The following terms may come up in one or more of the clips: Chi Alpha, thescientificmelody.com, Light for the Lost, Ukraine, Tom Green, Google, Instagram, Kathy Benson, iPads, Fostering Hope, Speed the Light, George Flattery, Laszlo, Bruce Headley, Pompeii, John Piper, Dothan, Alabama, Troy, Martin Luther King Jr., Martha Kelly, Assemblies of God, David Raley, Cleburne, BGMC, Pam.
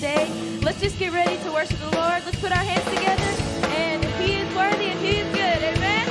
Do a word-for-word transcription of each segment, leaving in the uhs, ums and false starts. today. Let's just get ready to worship the Lord. Let's put our hands together, and He is worthy and He is good. Amen.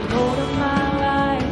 Hold of my life.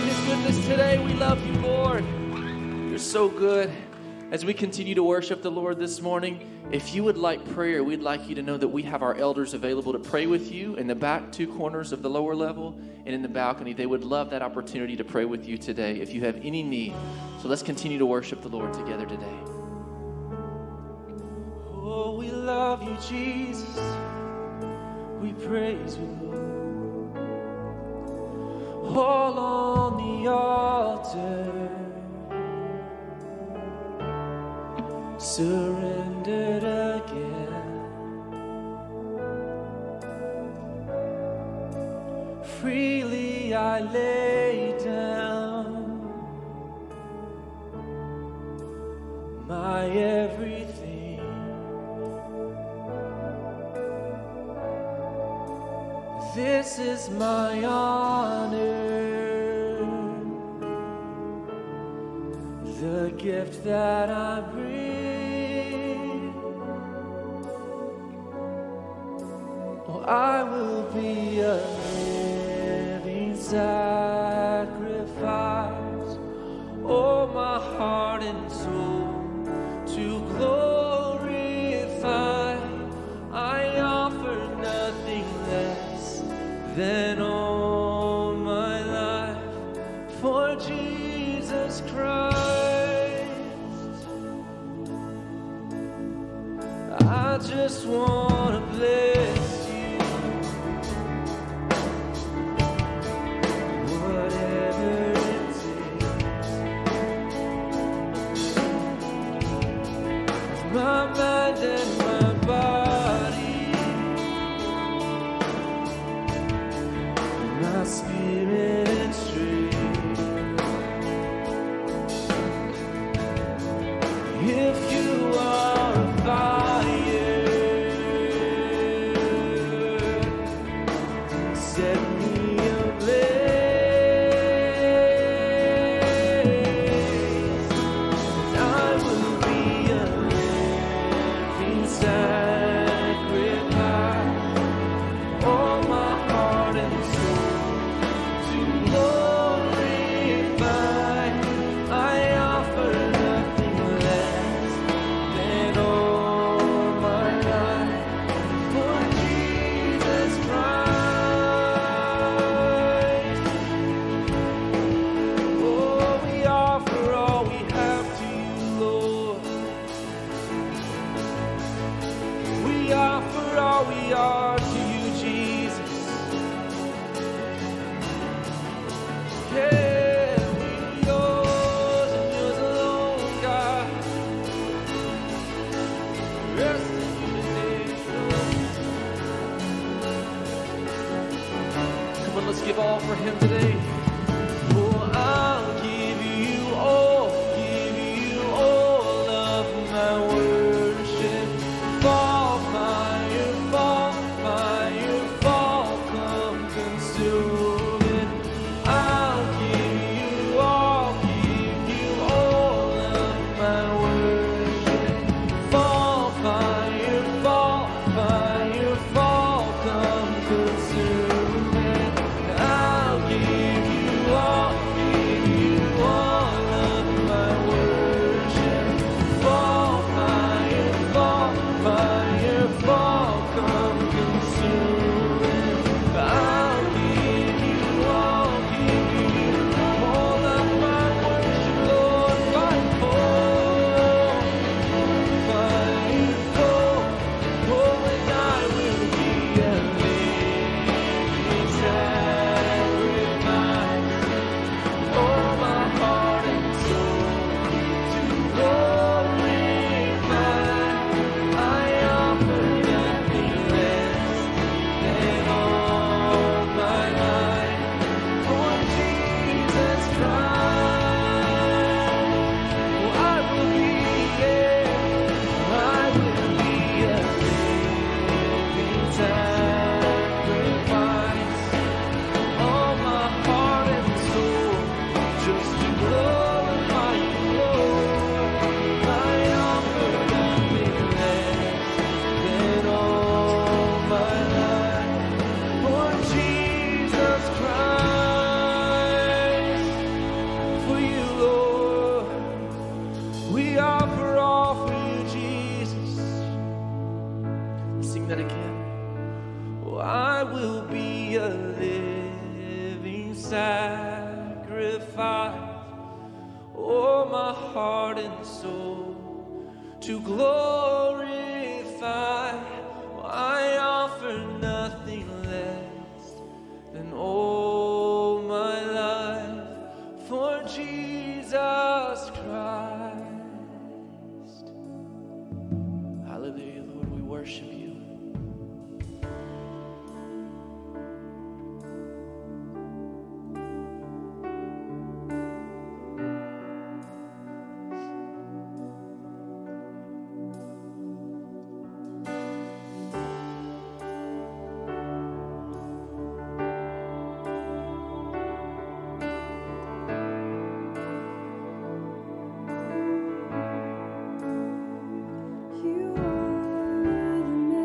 sharing His goodness today. We love you, Lord. You're so good. As we continue to worship the Lord this morning, if you would like prayer, we'd like you to know that we have our elders available to pray with you in the back two corners of the lower level and in the balcony. They would love that opportunity to pray with you today if you have any need. So let's continue to worship the Lord together today. Oh, we love you, Jesus. We praise you, Lord. All on the altar. Surrendered again. Freely I lay down my everything. This is my honor, the gift that I bring. I will be a living sacrifice, oh my heart and soul, to glorify. I offer nothing less than all my life for Jesus Christ. I just want to bless. rise, oh my heart and soul, to glorify. I offer nothing less than all my life for Jesus Christ. Hallelujah, Lord, we worship you. You are the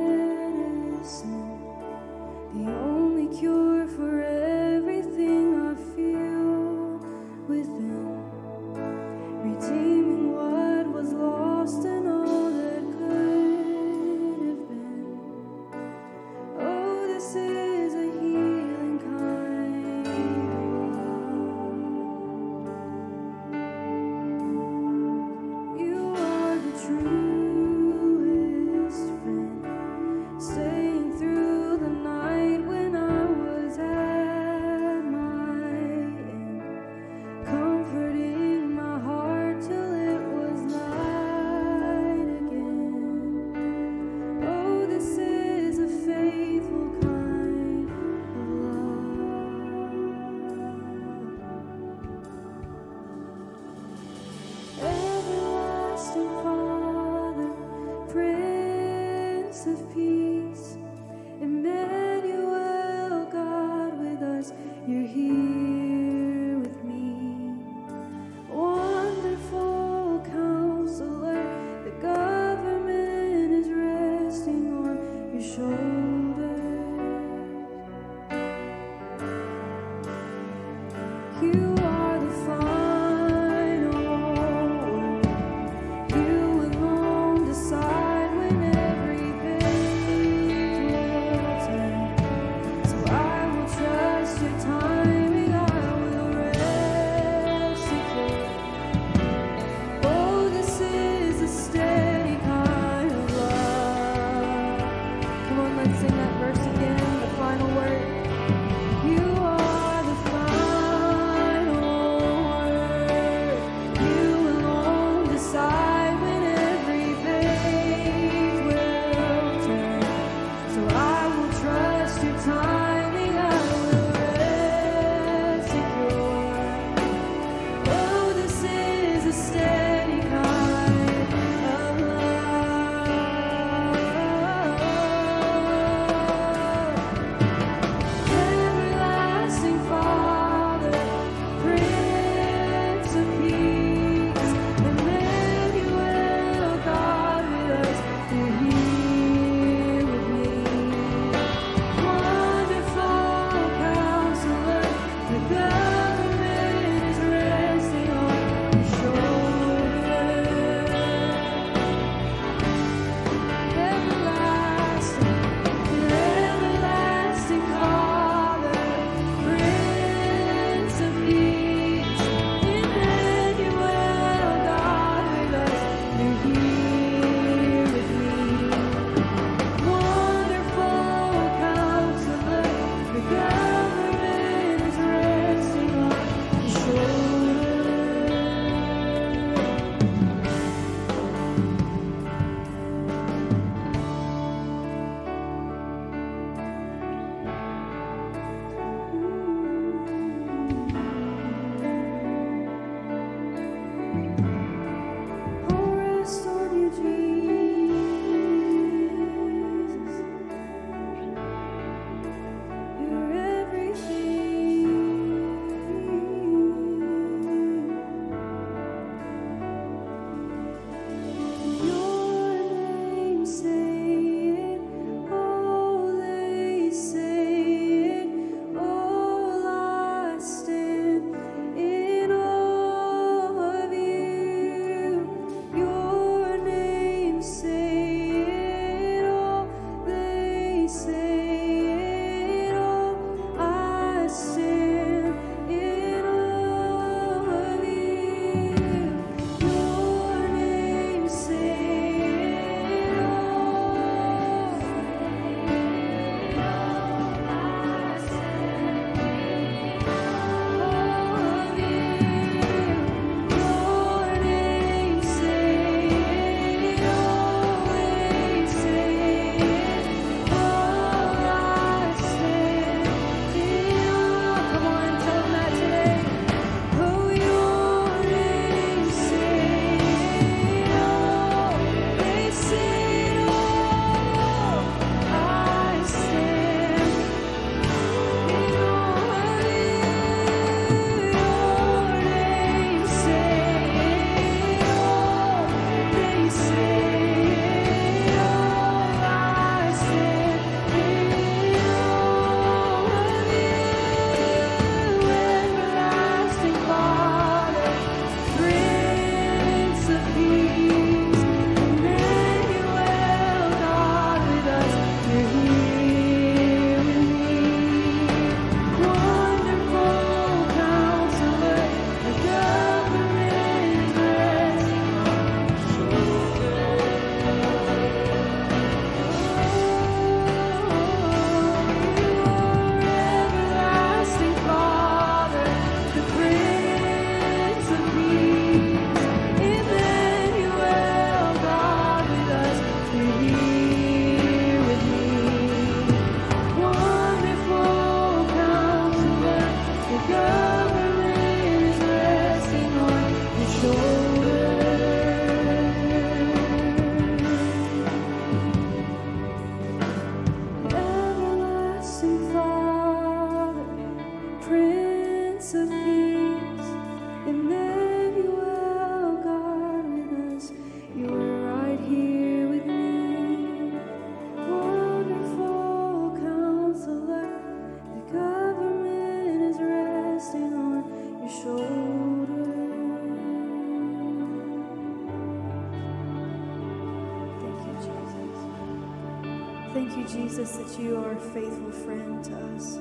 Thank you, Jesus, that you are a faithful friend to us,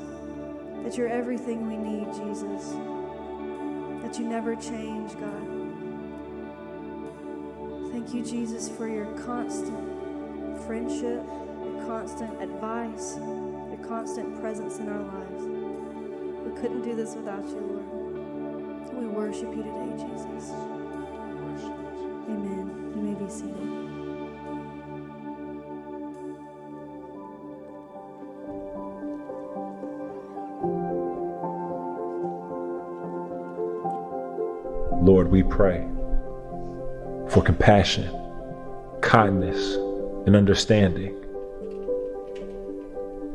that you're everything we need, Jesus, that you never change, God. Thank you, Jesus, for your constant friendship, your constant advice, your constant presence in our lives. We couldn't do this without you, Lord. We worship you today, Jesus. Amen. You may be seated. Lord, we pray for compassion, kindness, and understanding.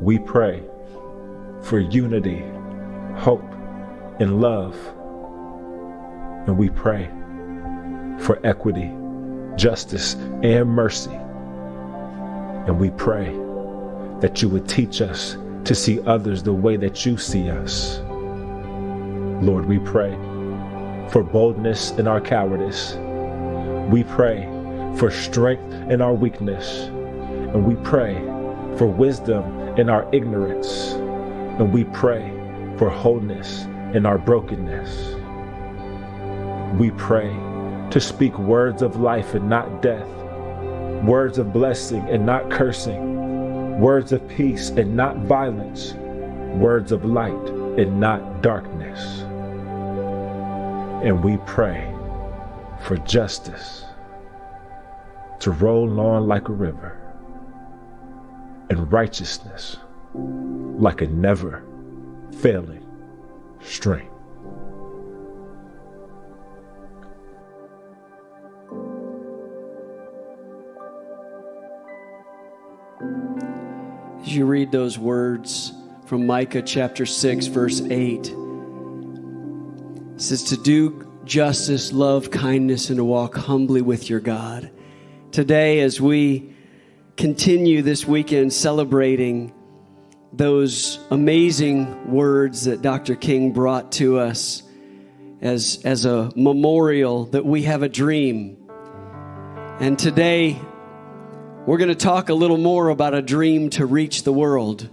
We pray for unity, hope, and love. And we pray for equity, justice, and mercy. And we pray that you would teach us to see others the way that you see us. Lord, we pray for boldness in our cowardice. We pray for strength in our weakness. And we pray for wisdom in our ignorance. And we pray for wholeness in our brokenness. We pray to speak words of life and not death, words of blessing and not cursing, words of peace and not violence, words of light and not darkness. And we pray for justice to roll on like a river and righteousness like a never failing stream. As you read those words from Micah chapter six, verse eight, it says to do justice, love, kindness, and to walk humbly with your God. Today, as we continue this weekend celebrating those amazing words that Doctor King brought to us as, as a memorial that we have a dream. And today, we're going to talk a little more about a dream to reach the world.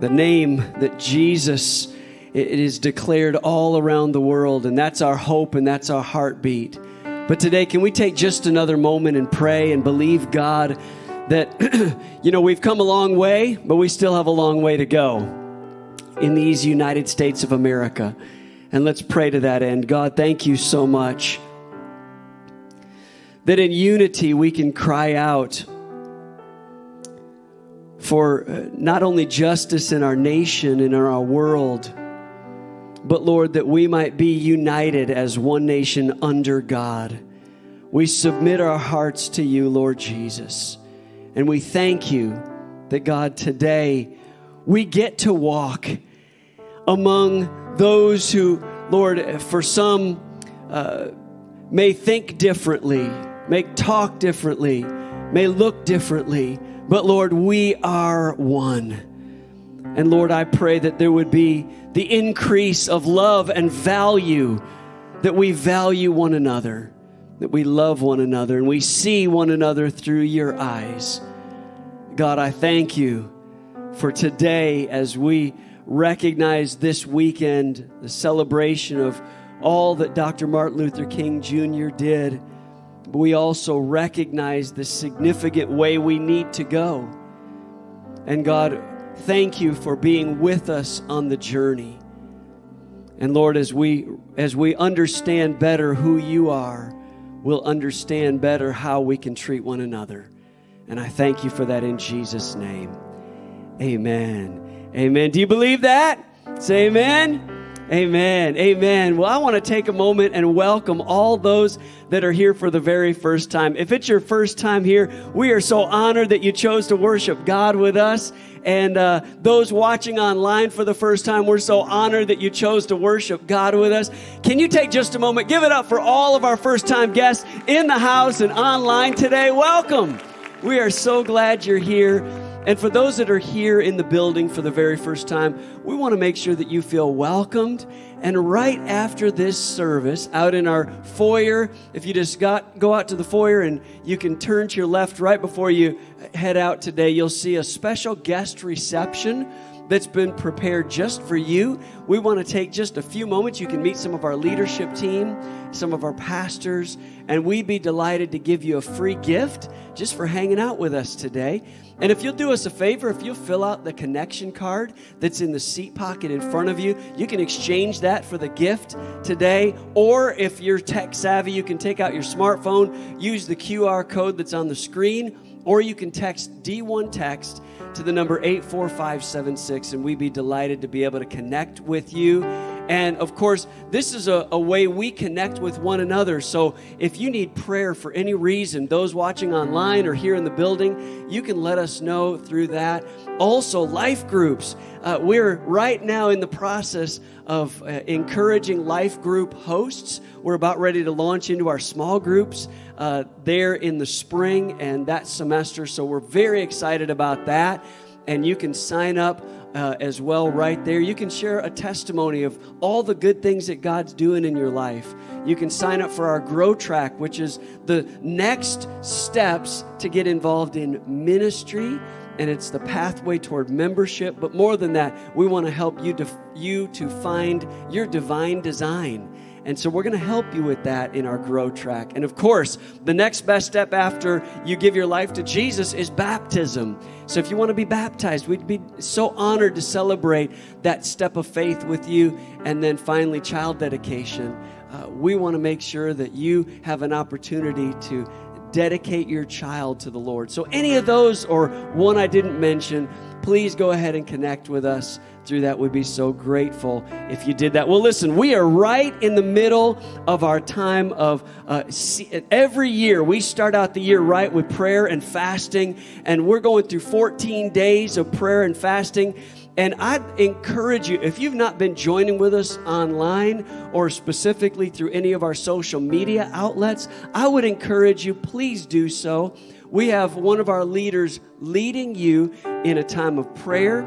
The name that Jesus it is declared all around the world, and that's our hope and that's our heartbeat. But today, can we take just another moment and pray and believe God that, you know, we've come a long way, but we still have a long way to go in these United States of America. And let's pray to that end. God, thank you so much that in unity we can cry out for not only justice in our nation and in our world, but Lord, that we might be united as one nation under God. We submit our hearts to you, Lord Jesus. And we thank you that, God, today we get to walk among those who, Lord, for some uh, may think differently, may talk differently, may look differently. But Lord, we are one. And Lord, I pray that there would be the increase of love and value, that we value one another, that we love one another, and we see one another through your eyes. God, I thank you for today as we recognize this weekend, the celebration of all that Doctor Martin Luther King Junior did. But we also recognize the significant way we need to go. And God, thank you for being with us on the journey. And Lord, as we as we understand better who you are, we'll understand better how we can treat one another. And I thank you for that in Jesus' name. Amen. Amen. Do you believe that? Say amen. Amen. Amen. Well, I want to take a moment and welcome all those that are here for the very first time. If it's your first time here, we are so honored that you chose to worship God with us. And uh, those watching online for the first time, we're so honored that you chose to worship God with us. Can you take just a moment? Give it up for all of our first-time guests in the house and online today. Welcome. We are so glad you're here. And for those that are here in the building for the very first time, we want to make sure that you feel welcomed. And right after this service, out in our foyer, if you just got, go out to the foyer and you can turn to your left right before you head out today, you'll see a special guest reception that's been prepared just for you. We want to take just a few moments. You can meet some of our leadership team, some of our pastors, and we'd be delighted to give you a free gift just for hanging out with us today. And if you'll do us a favor, if you'll fill out the connection card that's in the seat pocket in front of you, you can exchange that for the gift today. Or if you're tech savvy, you can take out your smartphone, use the Q R code that's on the screen, or you can text D one text to the number eight four five seven six, and we'd be delighted to be able to connect with you. And of course, this is a, a way we connect with one another. So if you need prayer for any reason, those watching online or here in the building, you can let us know through that. Also, life groups. Uh, we're right now in the process of uh, encouraging life group hosts. We're about ready to launch into our small groups uh, there in the spring and that semester. So we're very excited about that. And you can sign up Uh, as well right there. You can share a testimony of all the good things that God's doing in your life. You can sign up for our Grow Track, which is the next steps to get involved in ministry, and it's the pathway toward membership. But more than that, we want to help you def- you to find your divine design. And so we're going to help you with that in our Grow Track. And of course, the next best step after you give your life to Jesus is baptism. So if you want to be baptized, we'd be so honored to celebrate that step of faith with you. And then finally, child dedication. Uh, we want to make sure that you have an opportunity to dedicate your child to the Lord. So any of those or one I didn't mention, please go ahead and connect with us through that. We'd be so grateful if you did that. Well, listen, we are right in the middle of our time of uh, every year. We start out the year right with prayer and fasting, and we're going through fourteen days of prayer and fasting. And I encourage you, if you've not been joining with us online or specifically through any of our social media outlets, I would encourage you, please do so. We have one of our leaders leading you in a time of prayer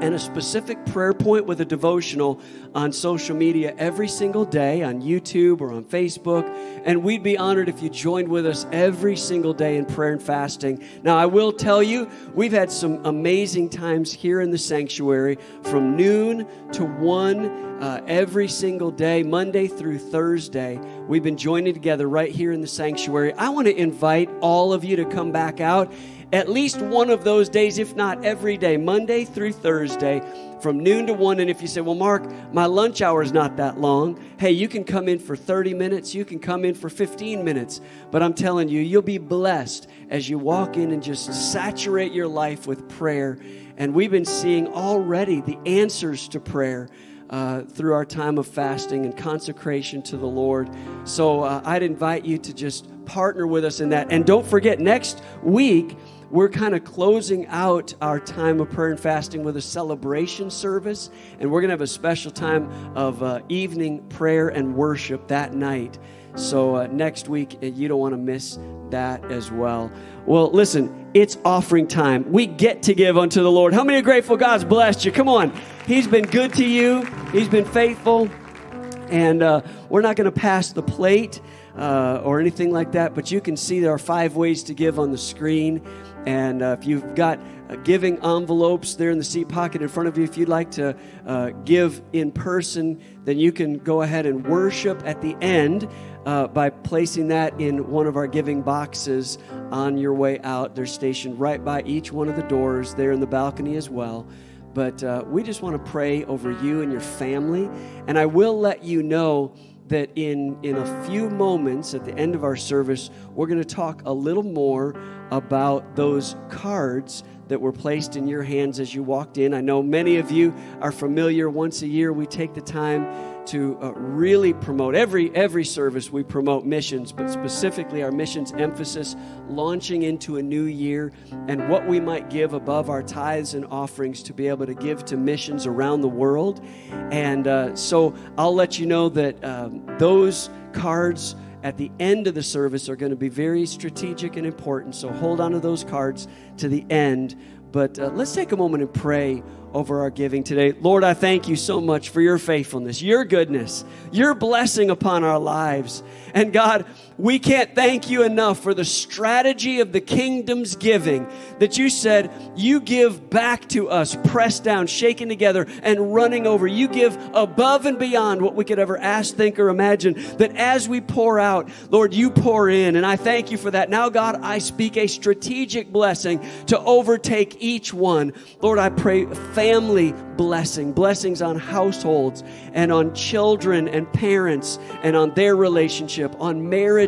and a specific prayer point with a devotional on social media every single day on YouTube or on Facebook. And we'd be honored if you joined with us every single day in prayer and fasting. Now, I will tell you, we've had some amazing times here in the sanctuary from noon to one uh, every single day, Monday through Thursday. We've been joining together right here in the sanctuary. I want to invite all of you to come back out at least one of those days, if not every day, Monday through Thursday, from noon to one. And if you say, well, Mark, my lunch hour is not that long. Hey, you can come in for thirty minutes. You can come in for fifteen minutes. But I'm telling you, you'll be blessed as you walk in and just saturate your life with prayer. And we've been seeing already the answers to prayer Uh, through our time of fasting and consecration to the Lord. So uh, I'd invite you to just partner with us in that. And don't forget, next week, we're kind of closing out our time of prayer and fasting with a celebration service. And we're going to have a special time of uh, evening prayer and worship that night. So uh, next week, you don't want to miss that as well. Well, listen, it's offering time. We get to give unto the Lord. How many are grateful God's blessed you? Come on. He's been good to you. He's been faithful. And uh, we're not going to pass the plate uh, or anything like that, but you can see there are five ways to give on the screen. And uh, if you've got uh, giving envelopes there in the seat pocket in front of you, if you'd like to uh, give in person, then you can go ahead and worship at the end uh, by placing that in one of our giving boxes on your way out. They're stationed right by each one of the doors there in the balcony as well. But uh, we just want to pray over you and your family. And I will let you know that in, in a few moments at the end of our service, we're going to talk a little more about those cards that were placed in your hands as you walked in. I know many of you are familiar. Once a year, we take the time to uh, really promote. Every, every service, we promote missions, but specifically our missions emphasis, launching into a new year and what we might give above our tithes and offerings to be able to give to missions around the world. And uh, so I'll let you know that um, those cards at the end of the service are going to be very strategic and important. So hold on to those cards to the end. But uh, let's take a moment and pray over our giving today. Lord, I thank you so much for your faithfulness, your goodness, your blessing upon our lives. And God, we can't thank you enough for the strategy of the kingdom's giving that you said you give back to us, pressed down, shaken together, and running over. You give above and beyond what we could ever ask, think, or imagine. That as we pour out, Lord, you pour in. And I thank you for that. Now, God, I speak a strategic blessing to overtake each one. Lord, I pray family blessing, blessings on households and on children and parents and on their relationship, on marriage.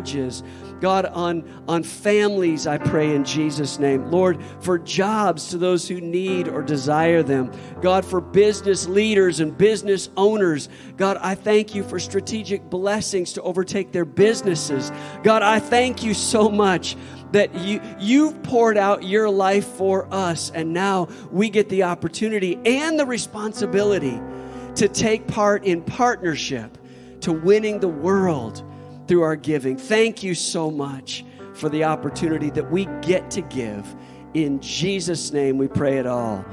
God, on, on families, I pray in Jesus' name. Lord, for jobs to those who need or desire them. God, for business leaders and business owners. God, I thank you for strategic blessings to overtake their businesses. God, I thank you so much that you, you've poured out your life for us, and now we get the opportunity and the responsibility to take part in partnership to winning the world through our giving. Thank you so much for the opportunity that we get to give. In Jesus' name we pray it all.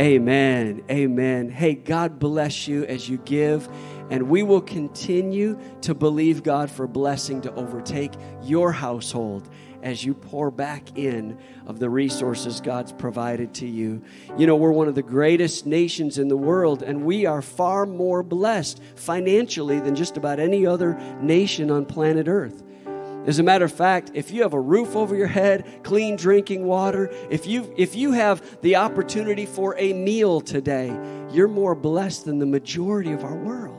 Amen. Amen. Hey, God bless you as you give, and we will continue to believe God for blessing to overtake your household as you pour back in of the resources God's provided to you. You know, we're one of the greatest nations in the world, and we are far more blessed financially than just about any other nation on planet Earth. As a matter of fact, if you have a roof over your head, clean drinking water, if you if you have the opportunity for a meal today, you're more blessed than the majority of our world.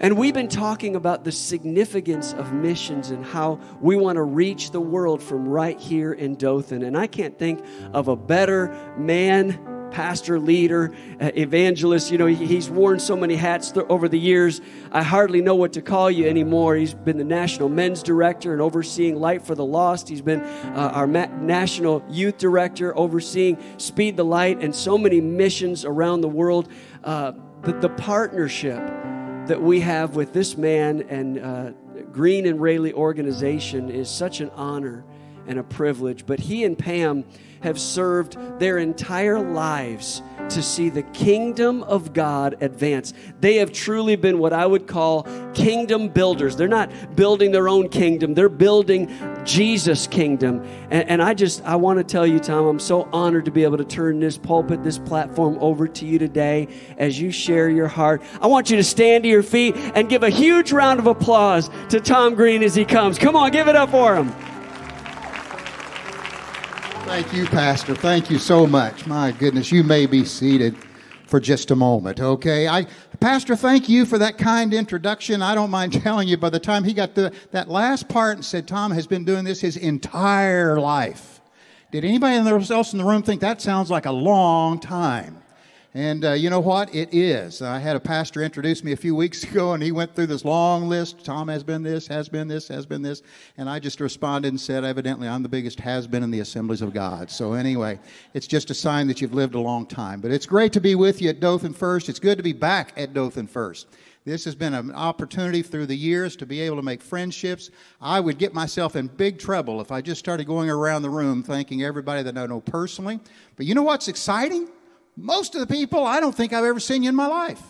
And we've been talking about the significance of missions and how we want to reach the world from right here in Dothan. And I can't think of a better man, pastor, leader, uh, evangelist. You know, he, he's worn so many hats th- over the years. I hardly know what to call you anymore. He's been the National Men's Director and overseeing Light for the Lost. He's been uh, our ma- National Youth Director, overseeing Speed the Light and so many missions around the world. Uh, the, the partnership that we have with this man and uh, Green and Raley organization is such an honor and a privilege. But he and Pam have served their entire lives to see the kingdom of God advance. They have truly been what I would call kingdom builders. They're not building their own kingdom. They're building Jesus' kingdom. And, and I just, I want to tell you, Tom, I'm so honored to be able to turn this pulpit, this platform over to you today as you share your heart. I want you to stand to your feet and give a huge round of applause to Tom Green as he comes. Come on, give it up for him. Thank you, Pastor. Thank you so much. My goodness, you may be seated for just a moment, okay? I, Pastor, thank you for that kind introduction. I don't mind telling you, by the time he got the, that last part and said, Tom has been doing this his entire life. Did anybody else in the room think that sounds like a long time? And uh, you know what? It is. I had a pastor introduce me a few weeks ago, and he went through this long list. Tom has been this, has been this, has been this. And I just responded and said, evidently, I'm the biggest has-been in the Assemblies of God. So anyway, it's just a sign that you've lived a long time. But it's great to be with you at Dothan First. It's good to be back at Dothan First. This has been an opportunity through the years to be able to make friendships. I would get myself in big trouble if I just started going around the room thanking everybody that I know personally. But you know what's exciting? Most of the people I don't think I've ever seen you in my life.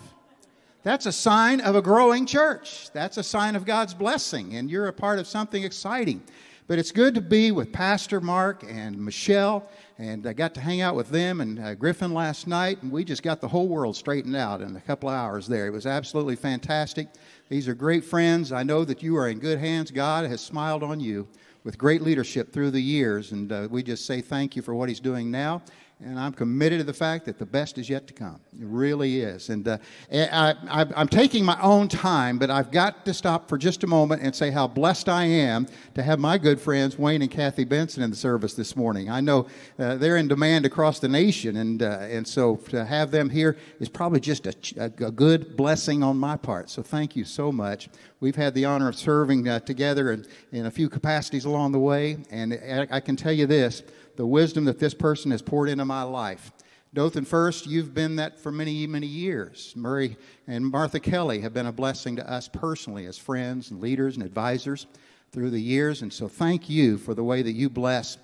That's a sign of a growing church. That's a sign of God's blessing, and you're a part of something exciting. But it's good to be with Pastor Mark and Michelle, and I got to hang out with them and uh, Griffin last night, and we just got the whole world straightened out in a couple of hours there. It was absolutely fantastic. These are great friends. I know that you are in good hands. God has smiled on you with great leadership through the years, and uh, we just say thank you for what he's doing now. And I'm committed to the fact that the best is yet to come. It really is. And uh, I, I, I'm taking my own time, but I've got to stop for just a moment and say how blessed I am to have my good friends Wayne and Kathy Benson in the service this morning. I know uh, they're in demand across the nation, and uh, and so to have them here is probably just a, a good blessing on my part. So thank you so much. We've had the honor of serving uh, together in, in a few capacities along the way, and I, I can tell you this. The wisdom that this person has poured into my life. Dothan First, you've been that for many, many years. Murray and Martha Kelly have been a blessing to us personally as friends and leaders and advisors through the years. And so thank you for the way that you bless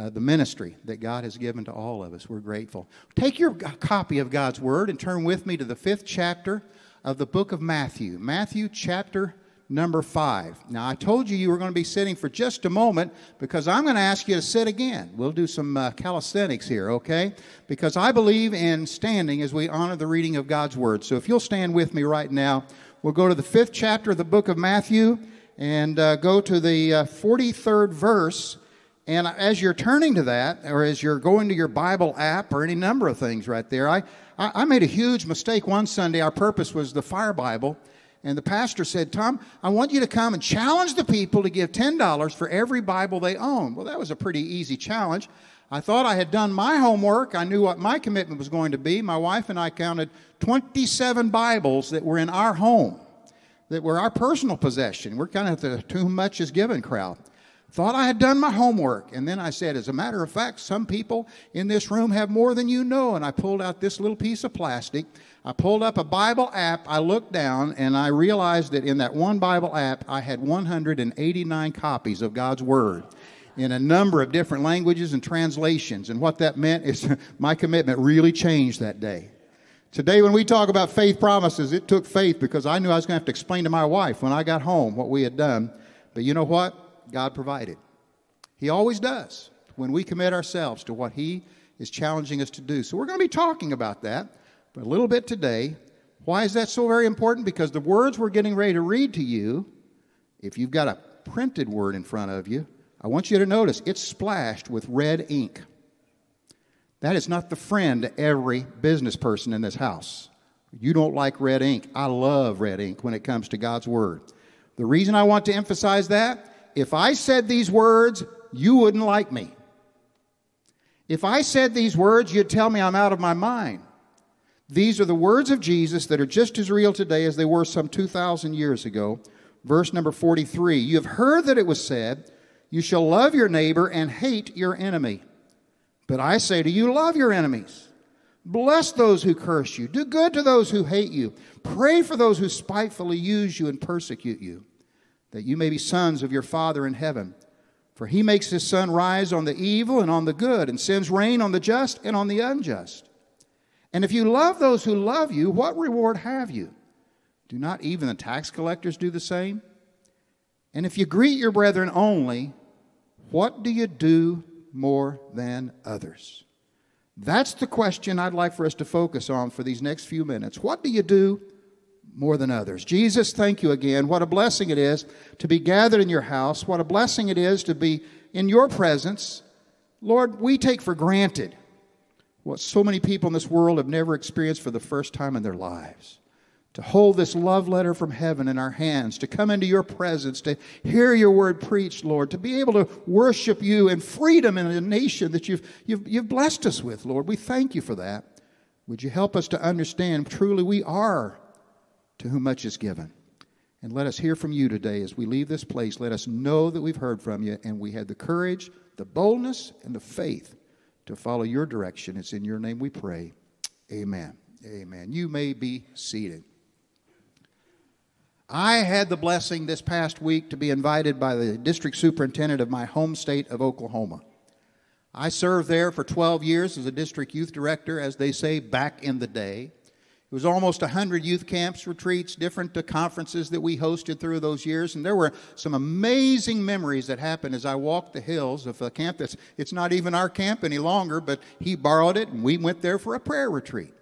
Uh, the ministry that God has given to all of us. We're grateful. Take your g- copy of God's Word and turn with me to the fifth chapter of the book of Matthew. Matthew chapter number five. Now, I told you you were going to be sitting for just a moment because I'm going to ask you to sit again. We'll do some uh, calisthenics here, okay? Because I believe in standing as we honor the reading of God's Word. So if you'll stand with me right now, we'll go to the fifth chapter of the book of Matthew and uh, go to the uh, forty-third verse. And as you're turning to that, or as you're going to your Bible app or any number of things right there, I, I made a huge mistake one Sunday. Our purpose was the Fire Bible. And the pastor said, "Tom, I want you to come and challenge the people to give ten dollars for every Bible they own." Well, that was a pretty easy challenge. I thought I had done my homework. I knew what my commitment was going to be. My wife and I counted twenty-seven Bibles that were in our home, that were our personal possession. We're kind of the too much is given crowd. Thought I had done my homework, and then I said, "As a matter of fact, some people in this room have more than you know." And I pulled out this little piece of plastic. I pulled up a Bible app. I looked down, and I realized that in that one Bible app, I had one hundred eighty-nine copies of God's Word in a number of different languages and translations. And what that meant is my commitment really changed that day. Today, when we talk about faith promises, it took faith because I knew I was going to have to explain to my wife when I got home what we had done. But you know what? God provided. He always does when we commit ourselves to what He is challenging us to do. So we're going to be talking about that but a little bit today. Why is that so very important? Because the words we're getting ready to read to you, if you've got a printed word in front of you, I want you to notice it's splashed with red ink. That is not the friend to every business person in this house. You don't like red ink. I love red ink when it comes to God's Word. The reason I want to emphasize that, if I said these words, you wouldn't like me. If I said these words, you'd tell me I'm out of my mind. These are the words of Jesus that are just as real today as they were some two thousand years ago. Verse number forty-three, "You have heard that it was said, 'You shall love your neighbor and hate your enemy.' But I say to you, love your enemies. Bless those who curse you. Do good to those who hate you. Pray for those who spitefully use you and persecute you, that you may be sons of your Father in heaven. For He makes His sun rise on the evil and on the good, and sends rain on the just and on the unjust. And if you love those who love you, what reward have you? Do not even the tax collectors do the same? And if you greet your brethren only, what do you do more than others?" That's the question I'd like for us to focus on for these next few minutes. What do you do more than others? Jesus, thank you again. What a blessing it is to be gathered in your house. What a blessing it is to be in your presence. Lord, we take for granted what so many people in this world have never experienced for the first time in their lives. To hold this love letter from heaven in our hands, to come into your presence, to hear your word preached, Lord, to be able to worship you in freedom in a nation that you've, you've, you've blessed us with, Lord. We thank you for that. Would you help us to understand truly we are to whom much is given. And let us hear from you today as we leave this place. Let us know that we've heard from you and we had the courage, the boldness, and the faith to follow your direction. It's in your name we pray. Amen. Amen. You may be seated. I had the blessing this past week to be invited by the district superintendent of my home state of Oklahoma. I served there for twelve years as a district youth director, as they say, back in the day. It was almost one hundred youth camps, retreats, different uh, conferences that we hosted through those years. And there were some amazing memories that happened as I walked the hills of a camp that's, it's not even our camp any longer, but he borrowed it and we went there for a prayer retreat.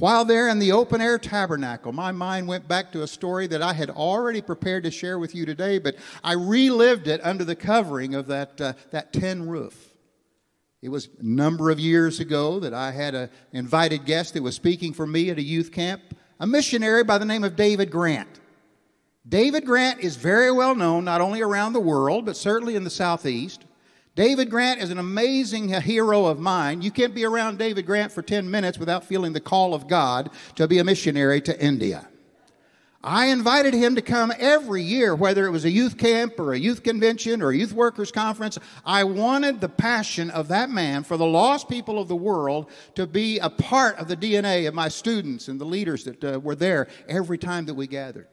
While there in the open air tabernacle, my mind went back to a story that I had already prepared to share with you today, but I relived it under the covering of that, uh, that tin roof. It was a number of years ago that I had an invited guest that was speaking for me at a youth camp, a missionary by the name of David Grant. David Grant is very well known not only around the world, but certainly in the Southeast. David Grant is an amazing hero of mine. You can't be around David Grant for ten minutes without feeling the call of God to be a missionary to India. I invited him to come every year, whether it was a youth camp or a youth convention or a youth workers conference. I wanted the passion of that man for the lost people of the world to be a part of the D N A of my students and the leaders that uh, were there every time that we gathered.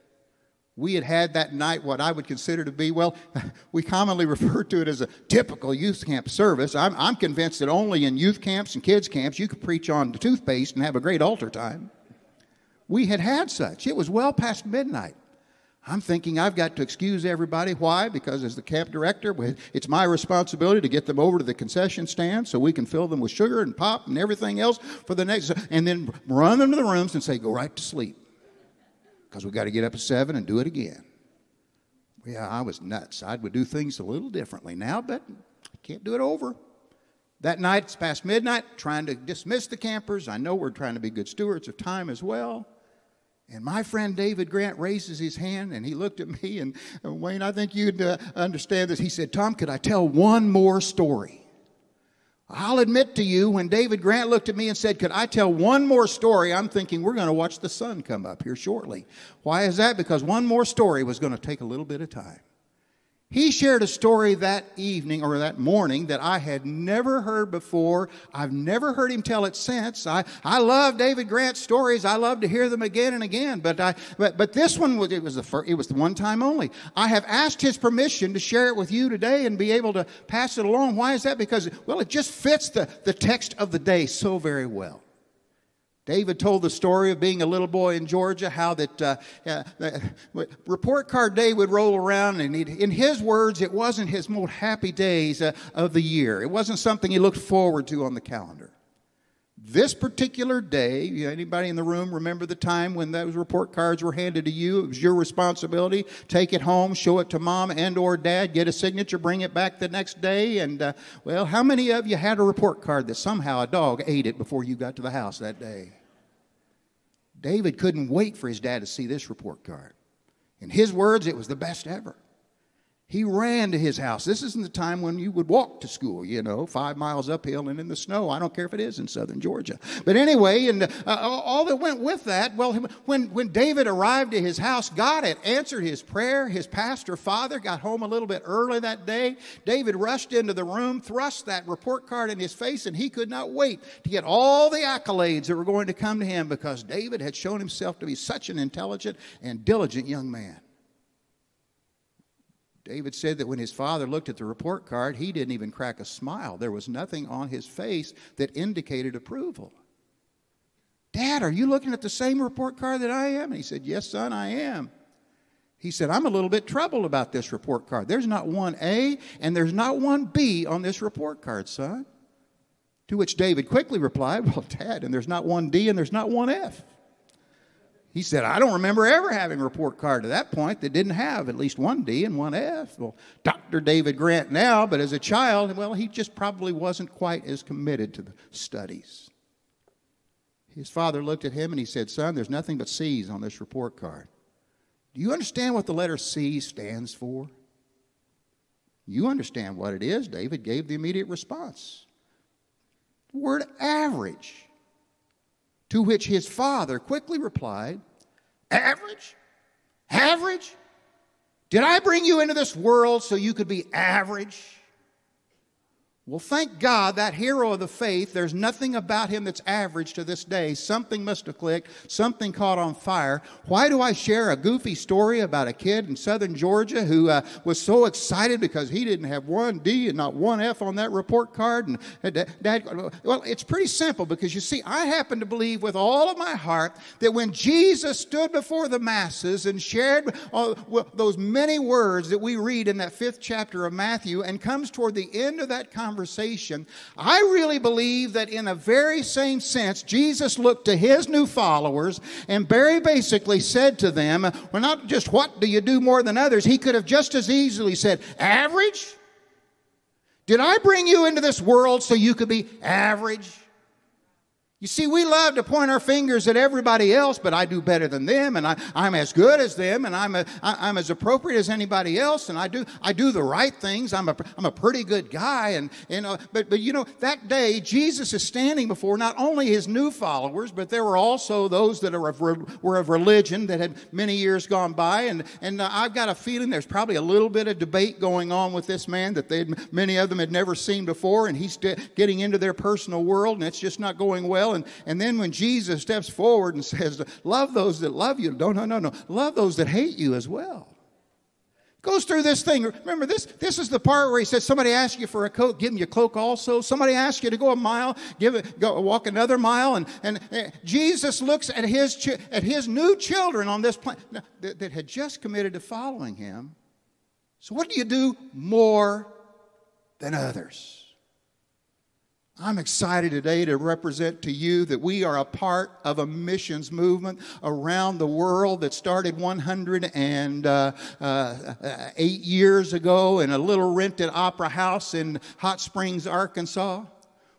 We had had that night what I would consider to be, well, we commonly refer to it as a typical youth camp service. I'm, I'm convinced that only in youth camps and kids camps you could preach on the toothpaste and have a great altar time. We had had such. It was well past midnight. I'm thinking I've got to excuse everybody. Why? Because as the camp director, it's my responsibility to get them over to the concession stand so we can fill them with sugar and pop and everything else for the next, and then run them to the rooms and say, go right to sleep. Because we've got to get up at seven and do it again. Yeah, I was nuts. I would do things a little differently now, but I can't do it over. That night, it's past midnight, trying to dismiss the campers. I know we're trying to be good stewards of time as well. And my friend David Grant raises his hand, and he looked at me, and, and Wayne, I think you'd uh, understand this. He said, Tom, could I tell one more story? I'll admit to you, when David Grant looked at me and said, could I tell one more story, I'm thinking we're going to watch the sun come up here shortly. Why is that? Because one more story was going to take a little bit of time. He shared a story that evening or that morning that I had never heard before. I've never heard him tell it since. I, I love David Grant's stories. I love to hear them again and again. But I but, but this one was it was the first, it was the one time only. I have asked his permission to share it with you today and be able to pass it along. Why is that? Because, well, it just fits the, the text of the day so very well. David told the story of being a little boy in Georgia, how that uh, uh, uh, report card day would roll around, and in his words, it wasn't his most happy days uh, of the year. It wasn't something he looked forward to on the calendar. This particular day, you know, anybody in the room remember the time when those report cards were handed to you? It was your responsibility. Take it home, show it to mom and or dad, get a signature, bring it back the next day. And, uh, well, how many of you had a report card that somehow a dog ate it before you got to the house that day? David couldn't wait for his dad to see this report card. In his words, it was the best ever. He ran to his house. This isn't the time when you would walk to school, you know, five miles uphill and in the snow. I don't care if it is in southern Georgia. But anyway, and uh, all that went with that, well, when, when David arrived at his house, God had answered his prayer. His pastor father got home a little bit early that day. David rushed into the room, thrust that report card in his face, and he could not wait to get all the accolades that were going to come to him because David had shown himself to be such an intelligent and diligent young man. David said that when his father looked at the report card, he didn't even crack a smile. There was nothing on his face that indicated approval. Dad, are you looking at the same report card that I am? And he said, yes, son, I am. He said, I'm a little bit troubled about this report card. There's not one A and there's not one B on this report card, son. To which David quickly replied, well, Dad, and there's not one D and there's not one F. He said, I don't remember ever having a report card at that point that didn't have at least one D and one F. Well, Doctor David Grant now, but as a child, well, he just probably wasn't quite as committed to the studies. His father looked at him and he said, son, there's nothing but C's on this report card. Do you understand what the letter C stands for? You understand what it is. David gave the immediate response. The word average. To which his father quickly replied, average? Average? Did I bring you into this world so you could be average? Well, thank God, that hero of the faith, there's nothing about him that's average to this day. Something must have clicked. Something caught on fire. Why do I share a goofy story about a kid in southern Georgia who uh, was so excited because he didn't have one D and not one F on that report card? And uh, Dad, well, it's pretty simple because, you see, I happen to believe with all of my heart that when Jesus stood before the masses and shared uh, those many words that we read in that fifth chapter of Matthew and comes toward the end of that conversation, Conversation, I really believe that in the very same sense, Jesus looked to his new followers and very basically said to them, well, not just what do you do more than others? He could have just as easily said, average? Did I bring you into this world so you could be average? You see, we love to point our fingers at everybody else, but I do better than them, and I, I'm as good as them, and I'm a, I, I'm as appropriate as anybody else, and I do I do the right things. I'm a I'm a pretty good guy, and and uh, but but you know that day Jesus is standing before not only his new followers, but there were also those that are of re, were of religion that had many years gone by, and and uh, I've got a feeling there's probably a little bit of debate going on with this man that they many of them had never seen before, and he's de- getting into their personal world, and it's just not going well. well. And, and then when Jesus steps forward and says, love those that love you. No, no, no, no. Love those that hate you as well. Goes through this thing. Remember, this This is the part where he says, somebody asks you for a coat, give them your cloak also. Somebody asks you to go a mile, give it, go walk another mile. And, and uh, Jesus looks at his chi- at his new children on this planet that, that had just committed to following him. So what do you do more than others? I'm excited today to represent to you that we are a part of a missions movement around the world that started one hundred eight years ago in a little rented opera house in Hot Springs, Arkansas.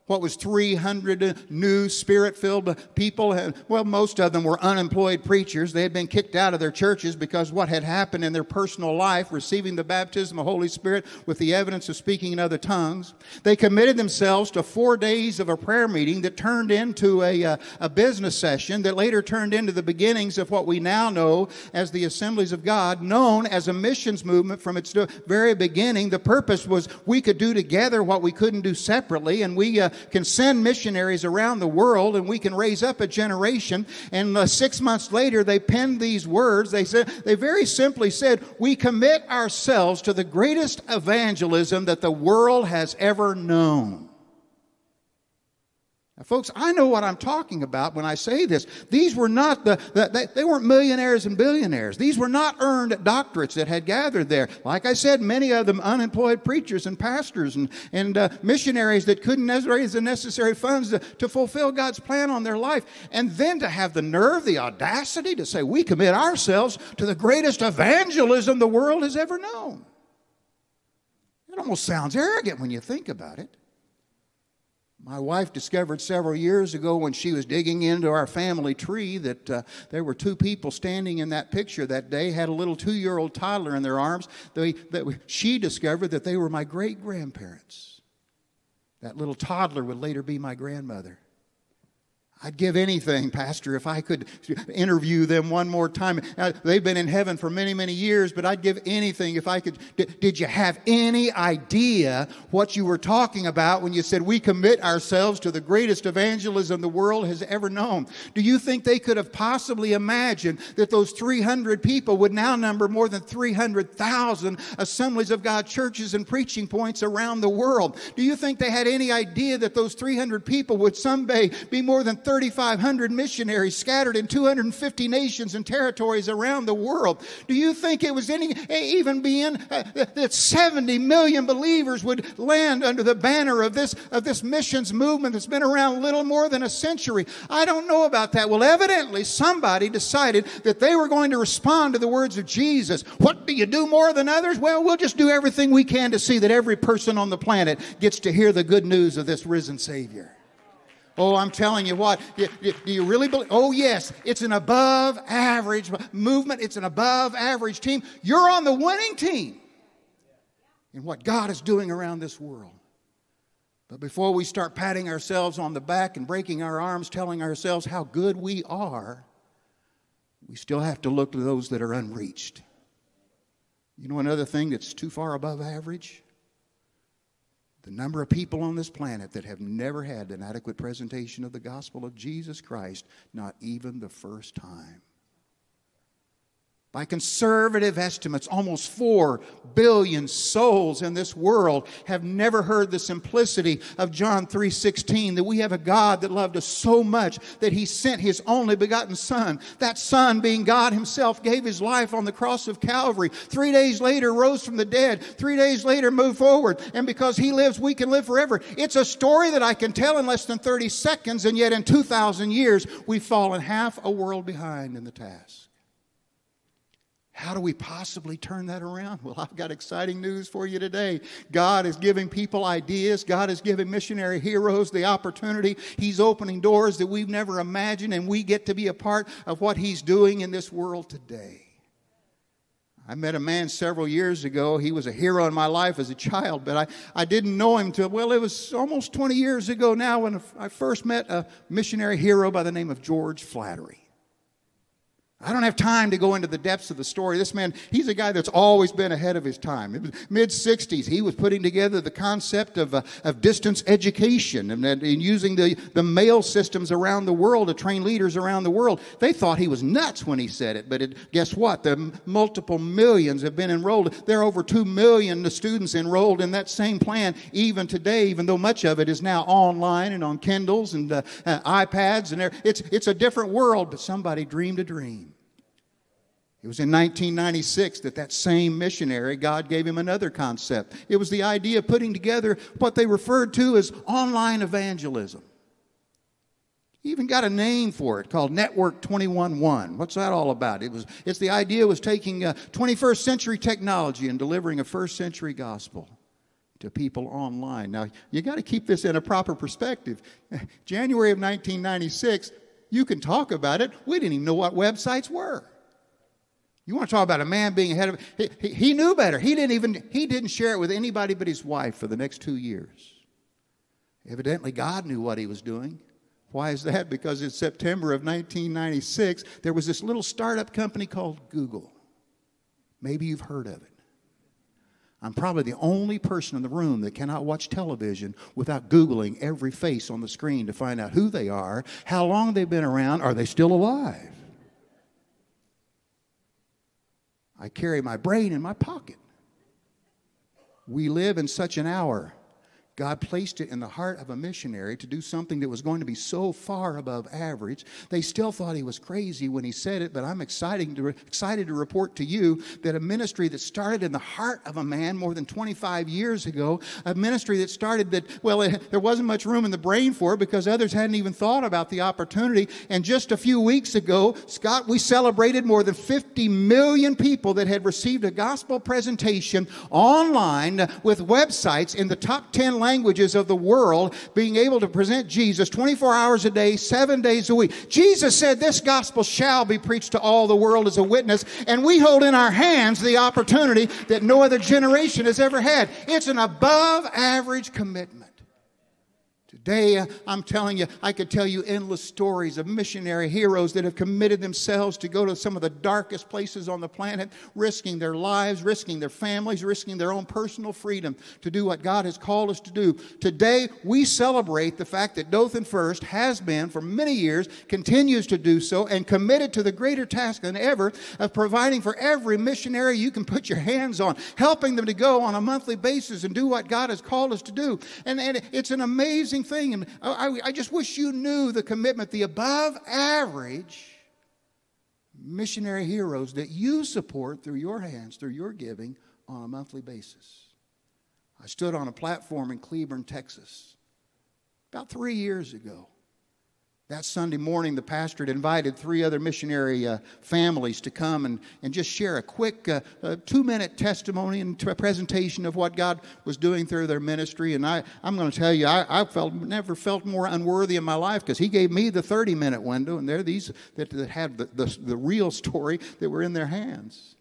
What was three hundred new spirit-filled people? Well, most of them were unemployed preachers. They had been kicked out of their churches because what had happened in their personal life, receiving the baptism of the Holy Spirit with the evidence of speaking in other tongues. They committed themselves to four days of a prayer meeting that turned into a, a, a business session that later turned into the beginnings of what we now know as the Assemblies of God, known as a missions movement from its very beginning. The purpose was we could do together what we couldn't do separately, and we... Uh, can send missionaries around the world, and we can raise up a generation. And uh, six months later, they penned these words. They said, they very simply said, we commit ourselves to the greatest evangelism that the world has ever known. Now, folks, I know what I'm talking about when I say this. These were not the, the they, they weren't millionaires and billionaires. These were not earned doctorates that had gathered there. Like I said, many of them unemployed preachers and pastors and, and uh, missionaries that couldn't raise the necessary funds to, to fulfill God's plan on their life. And then to have the nerve, the audacity to say, we commit ourselves to the greatest evangelism the world has ever known. It almost sounds arrogant when you think about it. My wife discovered several years ago when she was digging into our family tree that uh, there were two people standing in that picture that day, had a little two-year-old toddler in their arms. They, that she discovered that they were my great-grandparents. That little toddler would later be my grandmother. I'd give anything, Pastor, if I could interview them one more time. Now, they've been in heaven for many, many years, but I'd give anything if I could. D- did you have any idea what you were talking about when you said we commit ourselves to the greatest evangelism the world has ever known? Do you think they could have possibly imagined that those three hundred people would now number more than three hundred thousand Assemblies of God churches and preaching points around the world? Do you think they had any idea that those three hundred people would someday be more than three thousand five hundred missionaries scattered in two hundred fifty nations and territories around the world? Do you think it was any even being uh, that seventy million believers would land under the banner of this of this missions movement that's been around little more than a century? I don't know about that. Well, evidently somebody decided that they were going to respond to the words of Jesus. What do you do more than others? Well, we'll just do everything we can to see that every person on the planet gets to hear the good news of this risen Savior. Oh, I'm telling you what, do you really believe? Oh, yes, it's an above-average movement. It's an above-average team. You're on the winning team in what God is doing around this world. But before we start patting ourselves on the back and breaking our arms, telling ourselves how good we are, we still have to look to those that are unreached. You know another thing that's too far above average? The number of people on this planet that have never had an adequate presentation of the gospel of Jesus Christ, not even the first time. By conservative estimates, almost four billion souls in this world have never heard the simplicity of John three sixteen, that we have a God that loved us so much that he sent his only begotten Son. That Son, being God himself, gave his life on the cross of Calvary. Three days later, rose from the dead. Three days later, moved forward. And because he lives, we can live forever. It's a story that I can tell in less than thirty seconds, and yet in two thousand years, we've fallen half a world behind in the task. How do we possibly turn that around? Well, I've got exciting news for you today. God is giving people ideas. God is giving missionary heroes the opportunity. He's opening doors that we've never imagined, and we get to be a part of what he's doing in this world today. I met a man several years ago. He was a hero in my life as a child, but I, I didn't know him till, well, it was almost twenty years ago now when I first met a missionary hero by the name of George Flattery. I don't have time to go into the depths of the story. This man, he's a guy that's always been ahead of his time. It was mid-sixties, he was putting together the concept of, uh, of distance education and, and using the, the mail systems around the world to train leaders around the world. They thought he was nuts when he said it, but it, guess what? The m- multiple millions have been enrolled. There are over two million students enrolled in that same plan even today, even though much of it is now online and on Kindles and uh, uh, iPads. And it's, it's a different world, but somebody dreamed a dream. It was in nineteen ninety-six that that same missionary, God gave him another concept. It was the idea of putting together what they referred to as online evangelism. He even got a name for it called Network two eleven. What's that all about? It was, it's the idea was taking uh, twenty-first century technology and delivering a first century gospel to people online. Now, you got to keep this in a proper perspective. January of nineteen ninety-six, you can talk about it. We didn't even know what websites were. You want to talk about a man being ahead of he, he, he knew better. He didn't even he didn't share it with anybody but his wife for the next two years. Evidently, God knew what he was doing. Why is that? Because in September of nineteen ninety-six, there was this little startup company called Google. Maybe you've heard of it. I'm probably the only person in the room that cannot watch television without Googling every face on the screen to find out who they are, how long they've been around, are they still alive? I carry my brain in my pocket. We live in such an hour. God placed it in the heart of a missionary to do something that was going to be so far above average. They still thought he was crazy when he said it, but I'm excited to, excited to report to you that a ministry that started in the heart of a man more than twenty-five years ago, a ministry that started that, well, it, there wasn't much room in the brain for it because others hadn't even thought about the opportunity. And just a few weeks ago, Scott, we celebrated more than fifty million people that had received a gospel presentation online with websites in the top ten languages of the world, being able to present Jesus twenty-four hours a day, seven days a week. Jesus said this gospel shall be preached to all the world as a witness, and we hold in our hands the opportunity that no other generation has ever had. It's an above average commitment. Today, I'm telling you, I could tell you endless stories of missionary heroes that have committed themselves to go to some of the darkest places on the planet, risking their lives, risking their families, risking their own personal freedom to do what God has called us to do. Today, we celebrate the fact that Dothan First has been, for many years, continues to do so, and committed to the greater task than ever of providing for every missionary you can put your hands on, helping them to go on a monthly basis and do what God has called us to do. And, and it's an amazing thing, and I, I just wish you knew the commitment, the above average missionary heroes that you support through your hands, through your giving on a monthly basis. I stood on a platform in Cleburne, Texas, about three years ago. That Sunday morning, the pastor had invited three other missionary uh, families to come and, and just share a quick uh, uh, two-minute testimony and t- presentation of what God was doing through their ministry. And I, I'm going to tell you, I, I felt never felt more unworthy in my life because he gave me the thirty-minute window, and there are these that, that had the, the, the real story that were in their hands.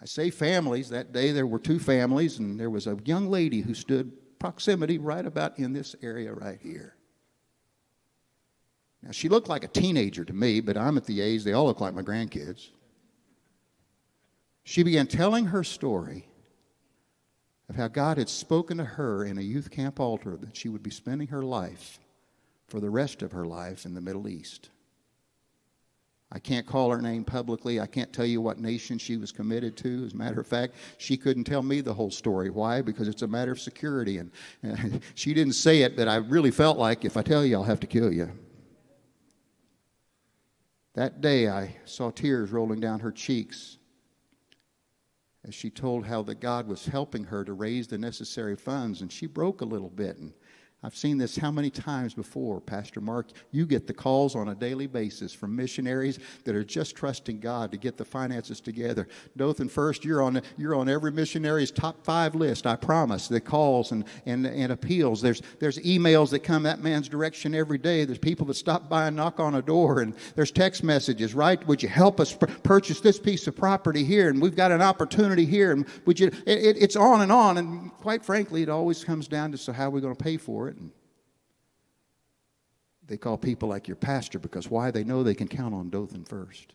I say families. That day there were two families, and there was a young lady who stood proximity right about in this area right here. Now, she looked like a teenager to me, but I'm at the age, they all look like my grandkids. She began telling her story of how God had spoken to her in a youth camp altar that she would be spending her life for the rest of her life in the Middle East. I can't call her name publicly. I can't tell you what nation she was committed to. As a matter of fact, she couldn't tell me the whole story. Why? Because it's a matter of security. And, and she didn't say it, but I really felt like if I tell you, I'll have to kill you. That day, I saw tears rolling down her cheeks as she told how that God was helping her to raise the necessary funds, and she broke a little bit. And I've seen this how many times before, Pastor Mark. You get the calls on a daily basis from missionaries that are just trusting God to get the finances together. Dothan First, you're on you're on every missionary's top five list. I promise. The calls and and, and appeals. There's there's emails that come that man's direction every day. There's people that stop by and knock on a door, and there's text messages. Right? Would you help us pr- purchase this piece of property here? And we've got an opportunity here. And would you? It, it, it's on and on. And quite frankly, it always comes down to so how are we going to pay for it? And They call people like your pastor because why? They know they can count on Dothan first.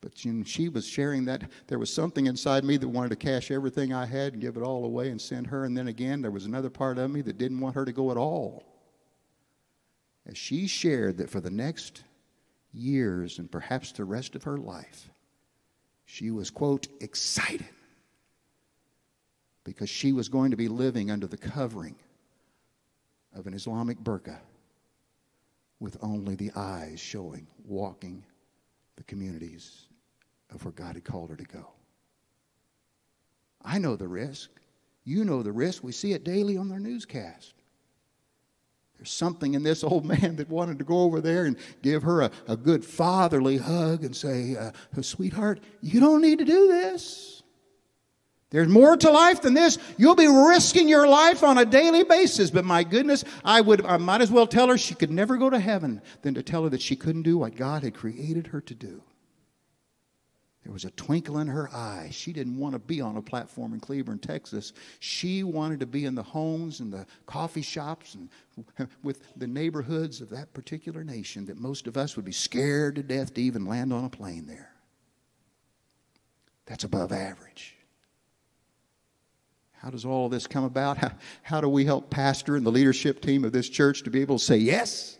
But when she was sharing that, there was something inside me that wanted to cash everything I had and give it all away and send her. And then again, there was another part of me that didn't want her to go at all. As she shared that for the next years and perhaps the rest of her life, she was, quote, excited because she was going to be living under the covering of an Islamic burqa with only the eyes showing, walking the communities of where God had called her to go. I know the risk. You know the risk. We see it daily on their newscast. There's something in this old man that wanted to go over there and give her a, a good fatherly hug and say, uh, sweetheart, you don't need to do this. There's more to life than this. You'll be risking your life on a daily basis. But my goodness, I would, I might as well tell her she could never go to heaven than to tell her that she couldn't do what God had created her to do. There was a twinkle in her eye. She didn't want to be on a platform in Cleburne, Texas. She wanted to be in the homes and the coffee shops and with the neighborhoods of that particular nation that most of us would be scared to death to even land on a plane there. That's above average. How does all this come about? How, how do we help pastor and the leadership team of this church to be able to say yes?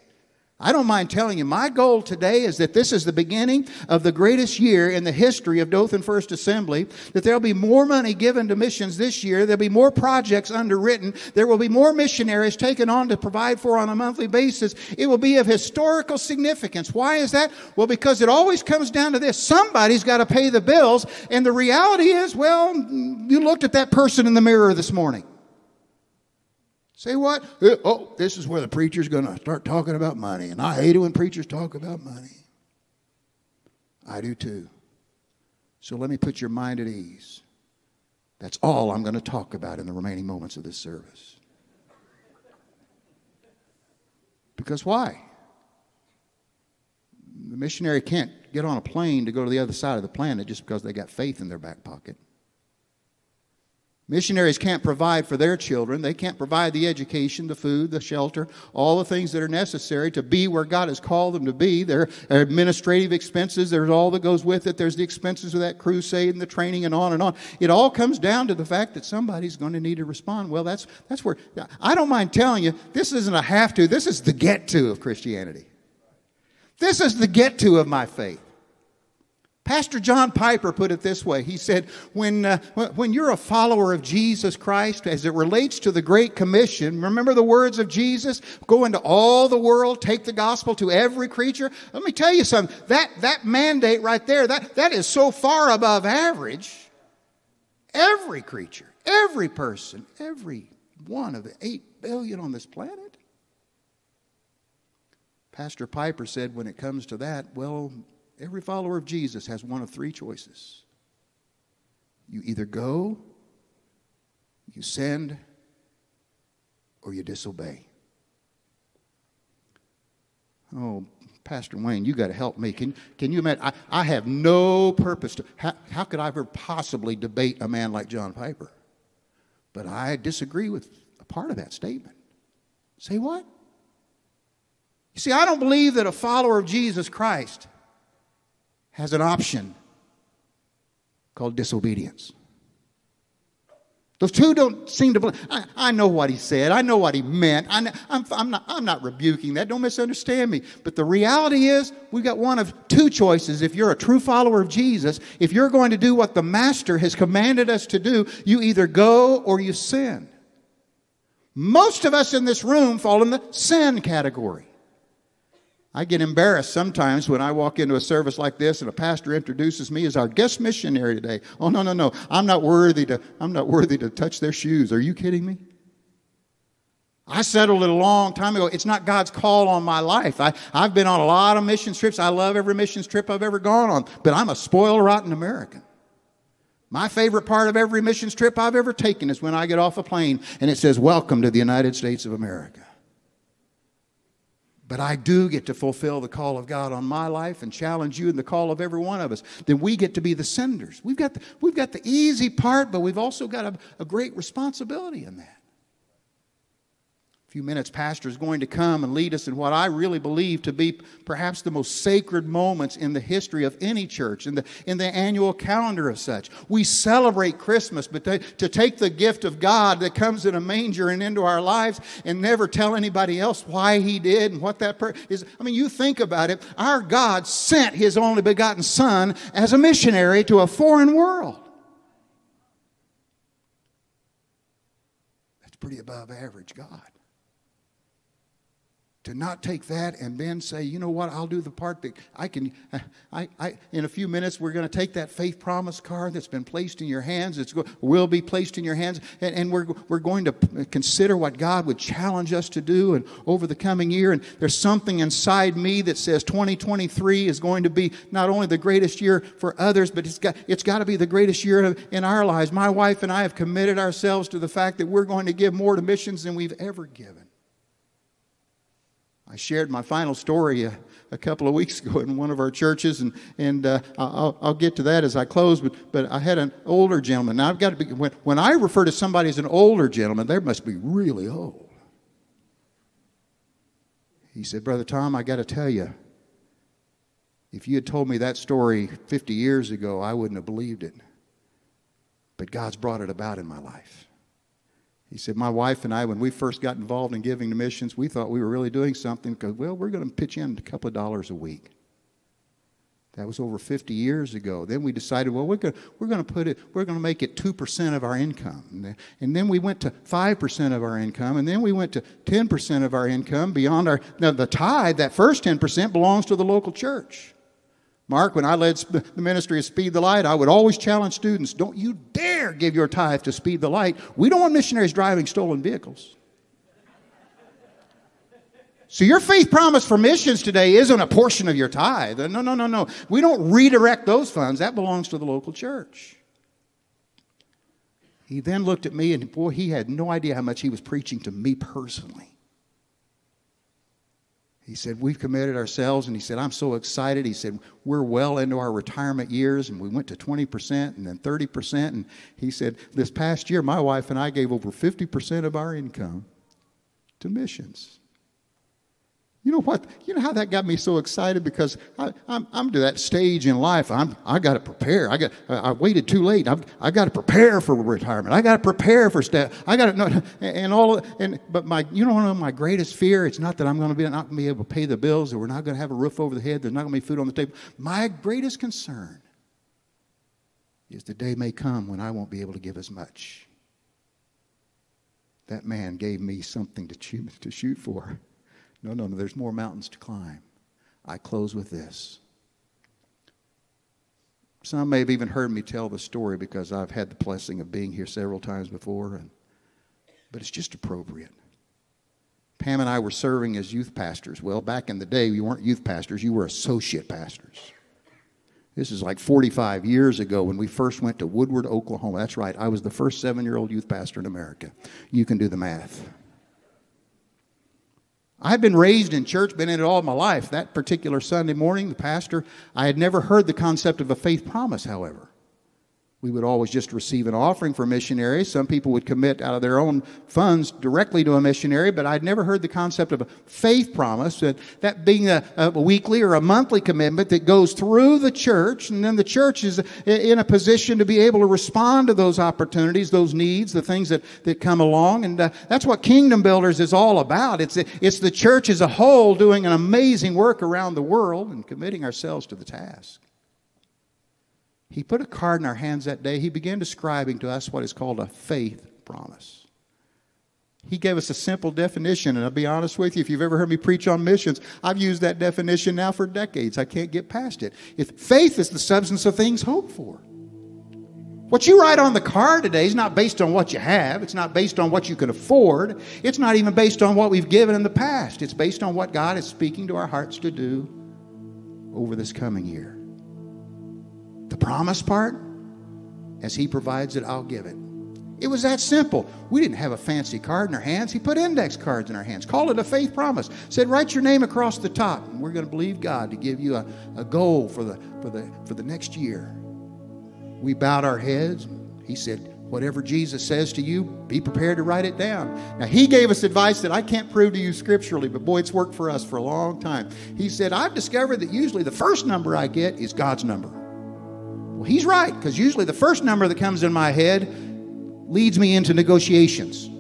I don't mind telling you, my goal today is that this is the beginning of the greatest year in the history of Dothan First Assembly, that there'll be more money given to missions this year, there'll be more projects underwritten, there will be more missionaries taken on to provide for on a monthly basis. It will be of historical significance. Why is that? Well, because it always comes down to this. Somebody's got to pay the bills, and the reality is, well, you looked at that person in the mirror this morning. Say what? Oh, this is where the preacher's going to start talking about money. And I hate it when preachers talk about money. I do too. So let me put your mind at ease. That's all I'm going to talk about in the remaining moments of this service. Because why? The missionary can't get on a plane to go to the other side of the planet just because they got faith in their back pocket. Missionaries can't provide for their children. They can't provide the education, the food, the shelter, all the things that are necessary to be where God has called them to be. There are administrative expenses. There's all that goes with it. There's the expenses of that crusade and the training and on and on. It all comes down to the fact that somebody's going to need to respond. Well, that's that's where, I don't mind telling you, this isn't a have to. This is the get to of Christianity. This is the get to of my faith. Pastor John Piper put it this way. He said, when uh, when you're a follower of Jesus Christ, as it relates to the Great Commission, remember the words of Jesus? Go into all the world, take the gospel to every creature. Let me tell you something. That, that mandate right there, that, that is so far above average. Every creature, every person, every one of the eight billion on this planet. Pastor Piper said when it comes to that, well, every follower of Jesus has one of three choices. You either go, you send, or you disobey. Oh, Pastor Wayne, you got to help me. Can, can you imagine? I, I have no purpose to. How, how could I ever possibly debate a man like John Piper? But I disagree with a part of that statement. Say what? You see, I don't believe that a follower of Jesus Christ has an option called disobedience. Those two don't seem to believe. I, I know what he said. I know what he meant. I know, I'm, I'm, not, I'm not rebuking that. Don't misunderstand me. But the reality is we've got one of two choices. If you're a true follower of Jesus, if you're going to do what the Master has commanded us to do, you either go or you sin. Most of us in this room fall in the sin category. I get embarrassed sometimes when I walk into a service like this and a pastor introduces me as our guest missionary today. Oh, no, no, no. I'm not worthy to, I'm not worthy to touch their shoes. Are you kidding me? I settled it a long time ago. It's not God's call on my life. I, I've been on a lot of mission trips. I love every mission trip I've ever gone on, but I'm a spoiled, rotten American. My favorite part of every mission trip I've ever taken is when I get off a plane and it says, "Welcome to the United States of America." But I do get to fulfill the call of God on my life and challenge you in the call of every one of us. Then we get to be the senders. We've got the, we've got the easy part, but we've also got a, a great responsibility in that. If few minutes, Pastor is going to come and lead us in what I really believe to be perhaps the most sacred moments in the history of any church, in the in the annual calendar of such. We celebrate Christmas, but to, to take the gift of God that comes in a manger and into our lives and never tell anybody else why He did and what that per- is. I mean, you think about it. Our God sent His only begotten Son as a missionary to a foreign world. That's pretty above average, God. To not take that and then say, you know what, I'll do the part that I can, I, I, in a few minutes we're going to take that faith promise card that's been placed in your hands, it's will be placed in your hands, and, and we're we're going to consider what God would challenge us to do and over the coming year, and there's something inside me that says twenty twenty-three is going to be not only the greatest year for others, but it's got, it's got to be the greatest year in our lives. My wife and I have committed ourselves to the fact that we're going to give more to missions than we've ever given. I shared my final story a, a couple of weeks ago in one of our churches, and and uh, I'll, I'll get to that as I close. But but I had an older gentleman. Now I've got to be when when I refer to somebody as an older gentleman, they must be really old. He said, "Brother Tom, I got to tell you, if you had told me that story fifty years ago, I wouldn't have believed it. But God's brought it about in my life." He said, my wife and I, when we first got involved in giving to missions, we thought we were really doing something because, well, we're going to pitch in a couple of dollars a week. That was over fifty years ago. Then we decided, well, we're going to, we're going to put it, we're going to make it two percent of our income. And then we went to five percent of our income, and then we went to ten percent of our income beyond our, now the tithe, that first ten percent belongs to the local church. Mark, when I led the ministry of Speed the Light, I would always challenge students, don't you dare give your tithe to Speed the Light. We don't want missionaries driving stolen vehicles. So your faith promise for missions today isn't a portion of your tithe. No, no, no, no. We don't redirect those funds. That belongs to the local church. He then looked at me, and boy, he had no idea how much he was preaching to me personally. He said, we've committed ourselves, and he said, I'm so excited. He said, we're well into our retirement years, and we went to twenty percent and then thirty percent. And he said, this past year, my wife and I gave over fifty percent of our income to missions. You know what? You know how that got me so excited? Because I, I'm, I'm to that stage in life. I'm I got to prepare. I got I waited too late. I've I got to prepare for retirement. I got to prepare for staff. I got to no, and all of, and but my you know my greatest fear. It's not that I'm going to be not going to be able to pay the bills, or we're not going to have a roof over the head. There's not going to be food on the table. My greatest concern is the day may come when I won't be able to give as much. That man gave me something to chew, to shoot for. No, no, no, there's more mountains to climb. I close with this. Some may have even heard me tell the story because I've had the blessing of being here several times before, and, but it's just appropriate. Pam and I were serving as youth pastors. Well, back in the day, you weren't youth pastors, you were associate pastors. This is like forty-five years ago when we first went to Woodward, Oklahoma. That's right, I was the first seven-year-old youth pastor in America. You can do the math. I've been raised in church, been in it all my life. That particular Sunday morning, the pastor, I had never heard the concept of a faith promise, however. We would always just receive an offering for missionaries. Some people would commit out of their own funds directly to a missionary, but I'd never heard the concept of a faith promise, that, that being a, a weekly or a monthly commitment that goes through the church, and then the church is in a position to be able to respond to those opportunities, those needs, the things that, that come along. And uh, that's what Kingdom Builders is all about. It's, it's the church as a whole doing an amazing work around the world and committing ourselves to the task. He put a card in our hands that day. He began describing to us what is called a faith promise. He gave us a simple definition, and I'll be honest with you, if you've ever heard me preach on missions, I've used that definition now for decades. I can't get past it. If faith is the substance of things hoped for. What you write on the card today is not based on what you have. It's not based on what you can afford. It's not even based on what we've given in the past. It's based on what God is speaking to our hearts to do over this coming year. The promise part, as He provides it, I'll give it. It was that simple. We didn't have a fancy card in our hands. He put index cards in our hands. Called it a faith promise. Said, write your name across the top, and we're going to believe God to give you a, a goal for the for the for the next year. We bowed our heads. He said, Whatever Jesus says to you, be prepared to write it down. Now, he gave us advice that I can't prove to you scripturally, but boy, it's worked for us for a long time. He said, I've discovered that usually the first number I get is God's number. Well, he's right, because usually the first number that comes in my head leads me into negotiations.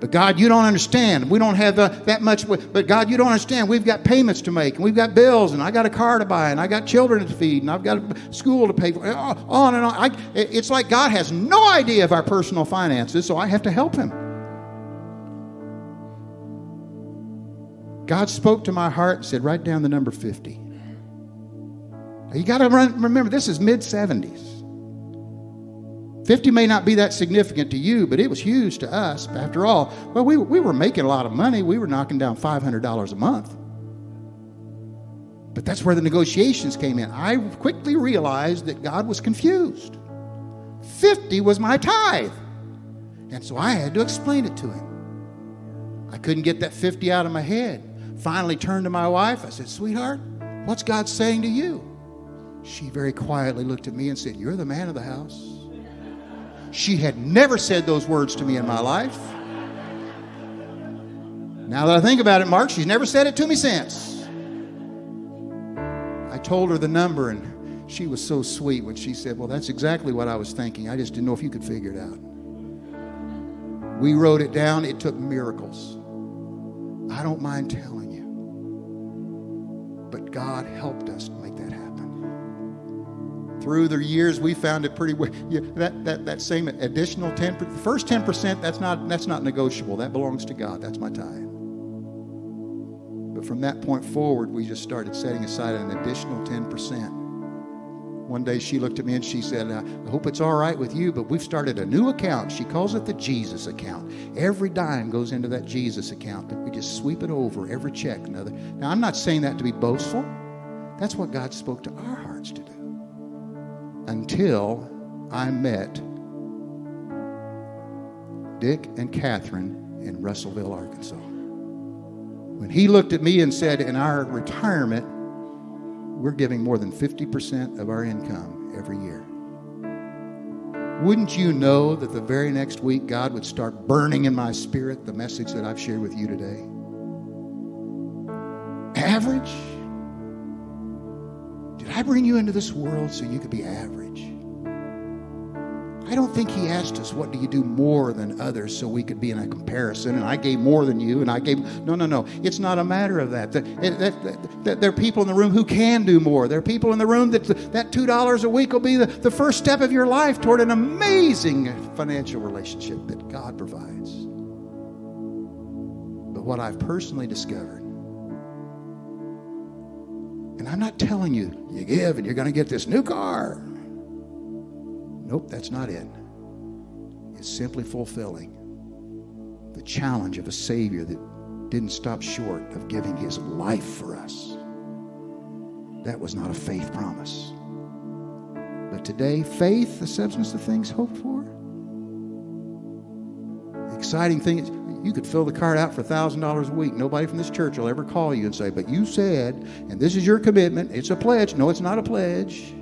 But God, you don't understand. We don't have uh, that much. But God, you don't understand. We've got payments to make, and we've got bills, and I got a car to buy, and I got children to feed, and I've got school to pay for. On and on. I, it's like God has no idea of our personal finances, so I have to help him. God spoke to my heart and said, write down the number fifty. Now, you got to remember, this is mid seventies. fifty may not be that significant to you, but it was huge to us. After all, well, we, we were making a lot of money. We were knocking down five hundred dollars a month. But that's where the negotiations came in. I quickly realized that God was confused. fifty was my tithe. And so I had to explain it to him. I couldn't get that fifty out of my head. Finally turned to my wife. I said, sweetheart, what's God saying to you? She very quietly looked at me and said, you're the man of the house. She had never said those words to me in my life. Now that I think about it, Mark, she's never said it to me since. I told her the number, and she was so sweet when she said, well, that's exactly what I was thinking. I just didn't know if you could figure it out. We wrote it down. It took miracles. I don't mind telling you. But God helped us to make that happen. Through the years, we found it pretty well. Yeah, that, that, that same additional ten percent, the first ten percent, that's not, that's not negotiable. That belongs to God. That's my tithe. But from that point forward, we just started setting aside an additional ten percent. One day she looked at me and she said, I hope it's all right with you, but we've started a new account. She calls it the Jesus account. Every dime goes into that Jesus account. We just sweep it over, every check. Another. Now, I'm not saying that to be boastful. That's what God spoke to our hearts to do. Until I met Dick and Catherine in Russellville, Arkansas. When he looked at me and said, in our retirement, we're giving more than fifty percent of our income every year. Wouldn't you know that the very next week, God would start burning in my spirit the message that I've shared with you today? Average? Did I bring you into this world so you could be average? I don't think he asked us, what do you do more than others, so we could be in a comparison, and I gave more than you, and I gave... No, no, no. It's not a matter of that. That, that, that, that there are people in the room who can do more. There are people in the room that that two dollars a week will be the, the first step of your life toward an amazing financial relationship that God provides. But what I've personally discovered, and I'm not telling you, you give and you're going to get this new car. Nope, that's not it. It's simply fulfilling the challenge of a Savior that didn't stop short of giving his life for us. That was not a faith promise. But today, faith, the substance of things hoped for. The exciting thing is, you could fill the card out for one thousand dollars a week. Nobody from this church will ever call you and say, but you said, and this is your commitment. It's a pledge. No, it's not a pledge.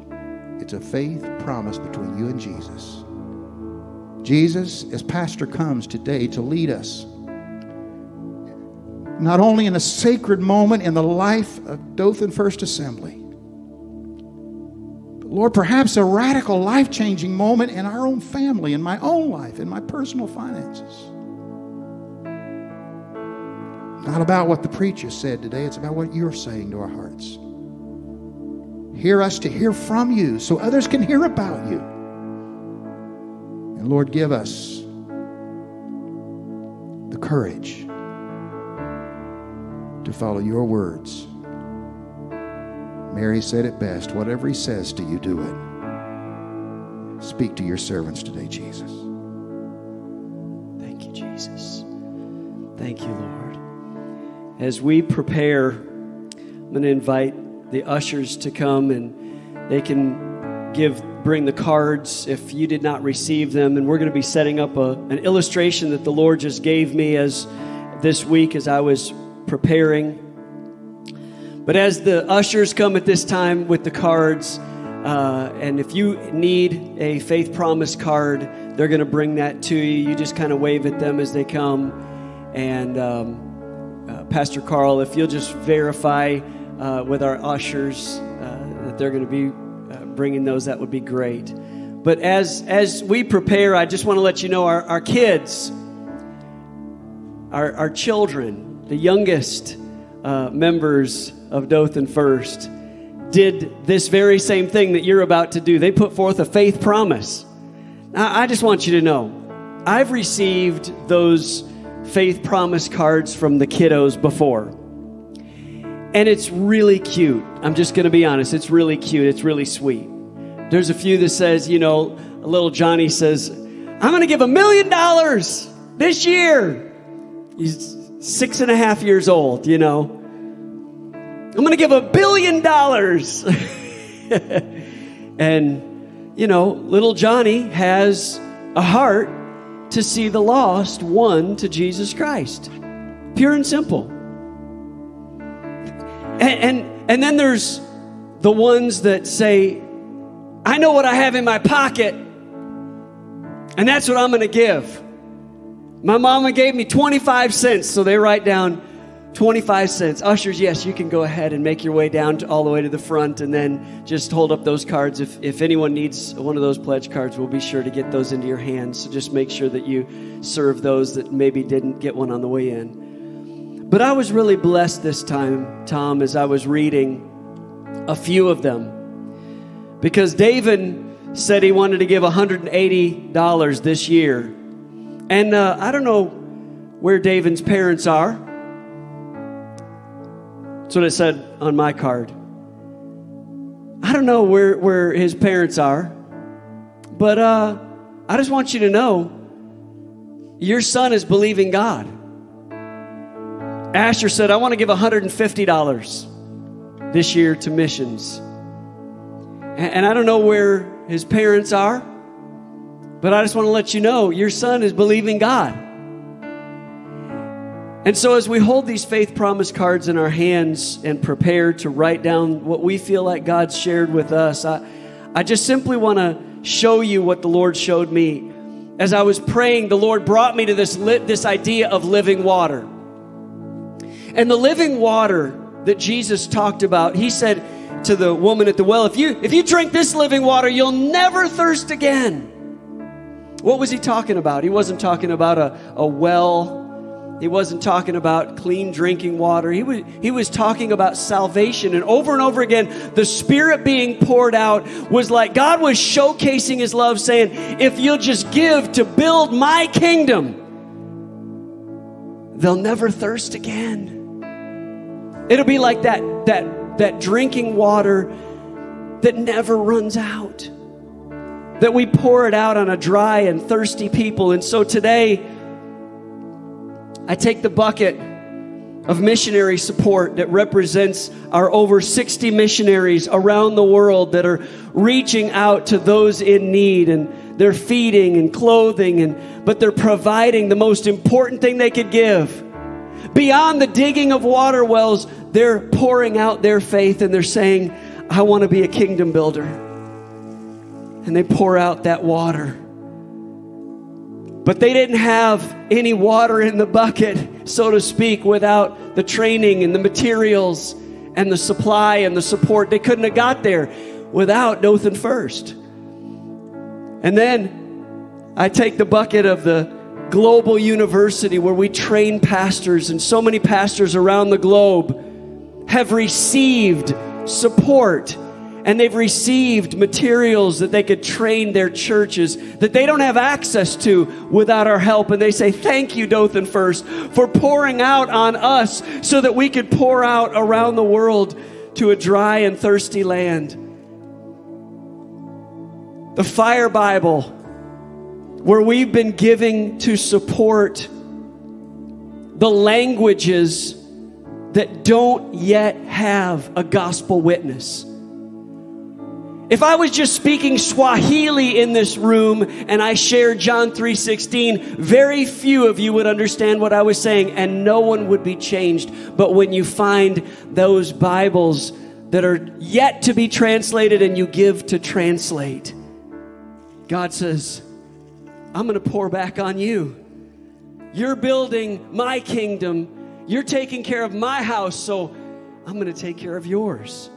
It's a faith promise between you and Jesus. Jesus, as pastor, comes today to lead us, not only in a sacred moment in the life of Dothan First Assembly, but Lord, perhaps a radical life-changing moment in our own family, in my own life, in my personal finances. Not about what the preacher said today. It's about what you're saying to our hearts. Hear us to hear from you so others can hear about you. And Lord, give us the courage to follow your words. Mary said it best. Whatever he says to you, do it. Speak to your servants today, Jesus. Thank you, Jesus. Thank you, Lord. As we prepare, I'm going to invite the ushers to come, and they can give, bring the cards if you did not receive them. And we're going to be setting up a, an illustration that the Lord just gave me as this week as I was preparing. But as the ushers come at this time with the cards, Uh, and if you need a Faith Promise card, they're going to bring that to you. You just kind of wave at them as they come. And um, uh, Pastor Carl, if you'll just verify uh, with our ushers uh, that they're going to be uh, bringing those, that would be great. But as as we prepare, I just want to let you know our, our kids, our, our children, the youngest uh, members of Dothan First, did this very same thing that you're about to do. They put forth a faith promise. Now, I just want you to know, I've received those faith promise cards from the kiddos before. And it's really cute. I'm just going to be honest. It's really cute. It's really sweet. There's a few that says, you know, little Johnny says, I'm going to give a million dollars this year. He's six and a half years old, you know. I'm going to give a billion dollars. And, you know, little Johnny has a heart to see the lost won to Jesus Christ. Pure and simple. And, and, and then there's the ones that say, I know what I have in my pocket, and that's what I'm going to give. My mama gave me twenty-five cents, so they write down twenty-five cents. Ushers, yes, you can go ahead and make your way down to, all the way to the front, and then just hold up those cards. If if anyone needs one of those pledge cards, we'll be sure to get those into your hands. So just make sure that you serve those that maybe didn't get one on the way in. But I was really blessed this time, Tom, as I was reading a few of them, because David said he wanted to give one hundred eighty dollars this year. And uh, I don't know where David's parents are. That's what it said on my card. I don't know where, where his parents are, but uh, I just want you to know your son is believing God. Asher said, I want to give one hundred fifty dollars this year to missions. And, and I don't know where his parents are, but I just want to let you know your son is believing God. And so as we hold these faith promise cards in our hands and prepare to write down what we feel like God's shared with us, I, I just simply want to show you what the Lord showed me. As I was praying, the Lord brought me to this lit, this idea of living water. And the living water that Jesus talked about, he said to the woman at the well, if you, if you drink this living water, you'll never thirst again. What was he talking about? He wasn't talking about a, a well. He wasn't talking about clean drinking water. He was, he was talking about salvation. And over and over again, the Spirit being poured out was like God was showcasing his love, saying, if you'll just give to build my kingdom, they'll never thirst again. It'll be like that, that, that drinking water that never runs out, that we pour it out on a dry and thirsty people. And so today, I take the bucket of missionary support that represents our over sixty missionaries around the world that are reaching out to those in need, and they're feeding and clothing, and but they're providing the most important thing they could give. Beyond the digging of water wells, they're pouring out their faith and they're saying, I want to be a kingdom builder. And they pour out that water. But they didn't have any water in the bucket, so to speak, without the training and the materials and the supply and the support. They couldn't have got there without Dothan First. And then I take the bucket of the global university where we train pastors, and so many pastors around the globe have received support. And they've received materials that they could train their churches that they don't have access to without our help. And they say, thank you, Dothan First, for pouring out on us so that we could pour out around the world to a dry and thirsty land. The Fire Bible, where we've been giving to support the languages that don't yet have a gospel witness. If I was just speaking Swahili in this room and I shared John three sixteen, very few of you would understand what I was saying and no one would be changed. But when you find those Bibles that are yet to be translated and you give to translate. God says, I'm going to pour back on you. You're building my kingdom. You're taking care of my house, so I'm going to take care of yours.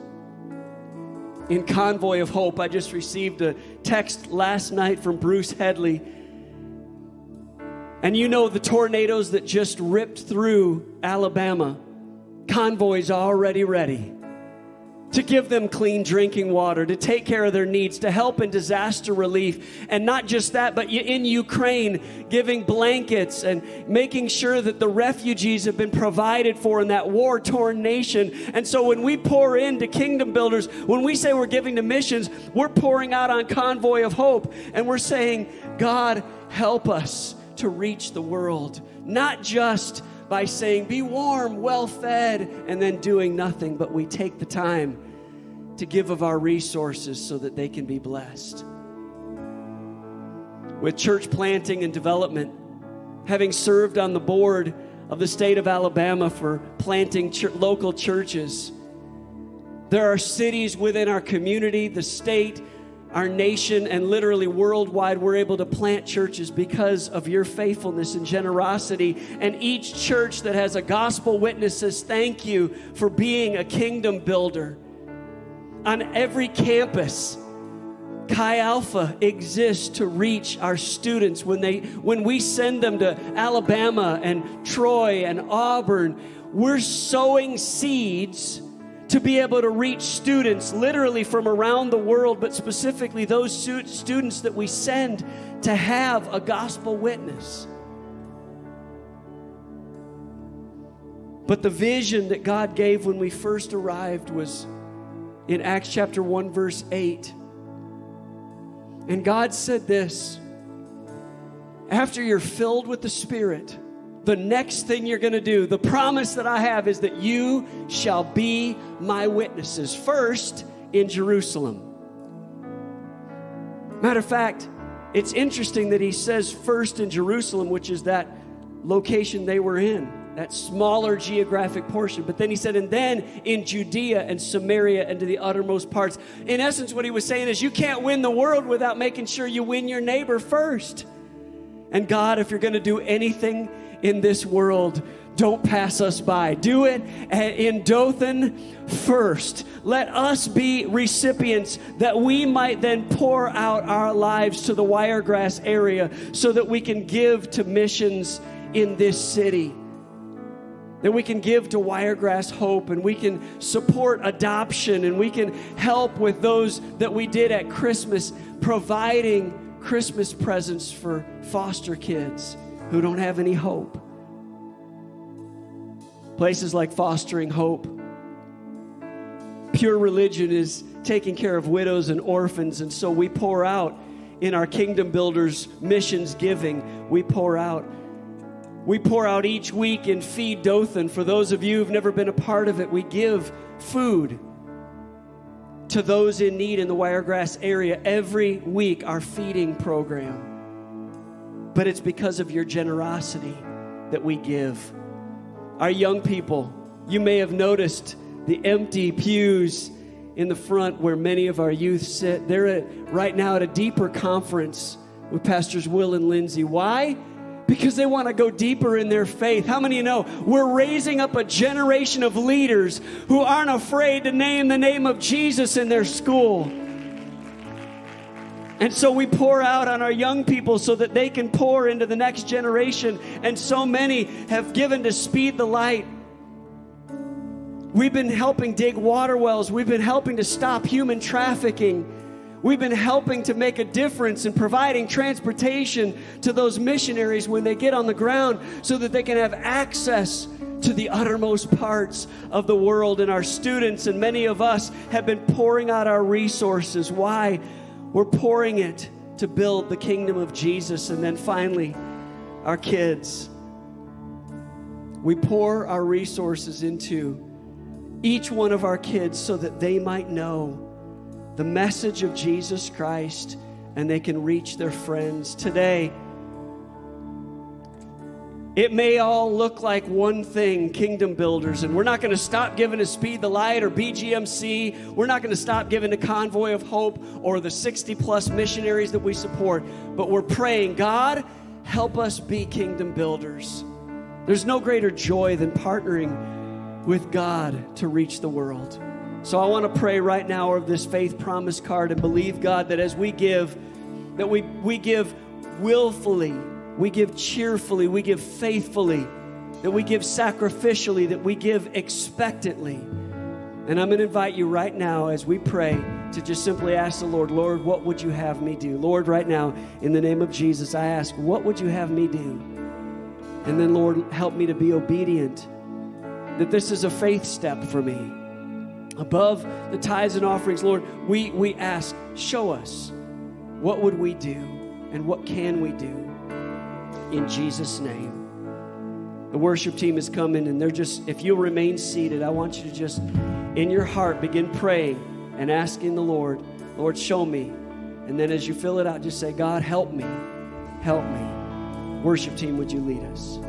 In Convoy of Hope, I just received a text last night from Bruce Headley. And you know the tornadoes that just ripped through Alabama. Convoy's already ready to give them clean drinking water, to take care of their needs, to help in disaster relief. And not just that, but in Ukraine, giving blankets and making sure that the refugees have been provided for in that war-torn nation. And so when we pour into Kingdom Builders, when we say we're giving to missions, we're pouring out on Convoy of Hope. And we're saying, God, help us to reach the world. Not just by saying, be warm, well-fed, and then doing nothing, but we take the time to give of our resources so that they can be blessed. With church planting and development, having served on the board of the state of Alabama for planting ch- local churches, there are cities within our community, the state, our nation, and literally worldwide, we're able to plant churches because of your faithfulness and generosity. And each church that has a gospel witness says, thank you for being a kingdom builder. On every campus, Chi Alpha exists to reach our students. When they, when we send them to Alabama and Troy and Auburn, we're sowing seeds to be able to reach students literally from around the world, but specifically those students that we send to have a gospel witness. But the vision that God gave when we first arrived was in Acts chapter one, verse eight. And God said this, after you're filled with the Spirit, the next thing you're going to do, the promise that I have is that you shall be my witnesses. First, in Jerusalem. Matter of fact, it's interesting that he says first in Jerusalem, which is that location they were in, that smaller geographic portion. But then he said, and then in Judea and Samaria and to the uttermost parts. In essence, what he was saying is you can't win the world without making sure you win your neighbor first. And God, if you're going to do anything in this world, don't pass us by. Do it in Dothan first. Let us be recipients that we might then pour out our lives to the Wiregrass area so that we can give to missions in this city. That we can give to Wiregrass Hope, and we can support adoption, and we can help with those that we did at Christmas, providing Christmas presents for foster kids who don't have any hope. Places like Fostering Hope. Pure Religion is taking care of widows and orphans, and so we pour out in our Kingdom Builders missions giving. We pour out. We pour out each week in Feed Dothan. For those of you who've never been a part of it, we give food to those in need in the Wiregrass area every week, our feeding program. But it's because of your generosity that we give. Our young people, you may have noticed the empty pews in the front where many of our youth sit. They're at, right now at a deeper conference with Pastors Will and Lindsay. Why? Because they want to go deeper in their faith. How many of you know we're raising up a generation of leaders who aren't afraid to name the name of Jesus in their school? And so we pour out on our young people so that they can pour into the next generation. And so many have given to Speed the Light. We've been helping dig water wells. We've been helping to stop human trafficking. We've been helping to make a difference in providing transportation to those missionaries when they get on the ground so that they can have access to the uttermost parts of the world. And our students and many of us have been pouring out our resources. Why? We're pouring it to build the kingdom of Jesus. And then finally, our kids. We pour our resources into each one of our kids so that they might know the message of Jesus Christ and they can reach their friends. Today, It may all look like one thing, kingdom builders, and we're not going to stop giving to Speed the Light or B G M C. We're not going to stop giving to Convoy of Hope or the sixty-plus missionaries that we support, but we're praying, God, help us be kingdom builders. There's no greater joy than partnering with God to reach the world. So I want to pray right now over this faith promise card and believe, God, that as we give, that we, we give willfully, we give cheerfully, we give faithfully, that we give sacrificially, that we give expectantly. And I'm going to invite you right now as we pray to just simply ask the Lord, Lord, what would you have me do? Lord, right now, in the name of Jesus, I ask, what would you have me do? And then, Lord, help me to be obedient, that this is a faith step for me. Above the tithes and offerings, Lord, we, we ask, show us, what would we do and what can we do? In Jesus' name. The worship team is coming, and they're just, if you'll remain seated, I want you to just, in your heart, begin praying and asking the Lord, Lord, show me. And then as you fill it out, just say, God, help me, help me. Worship team, would you lead us?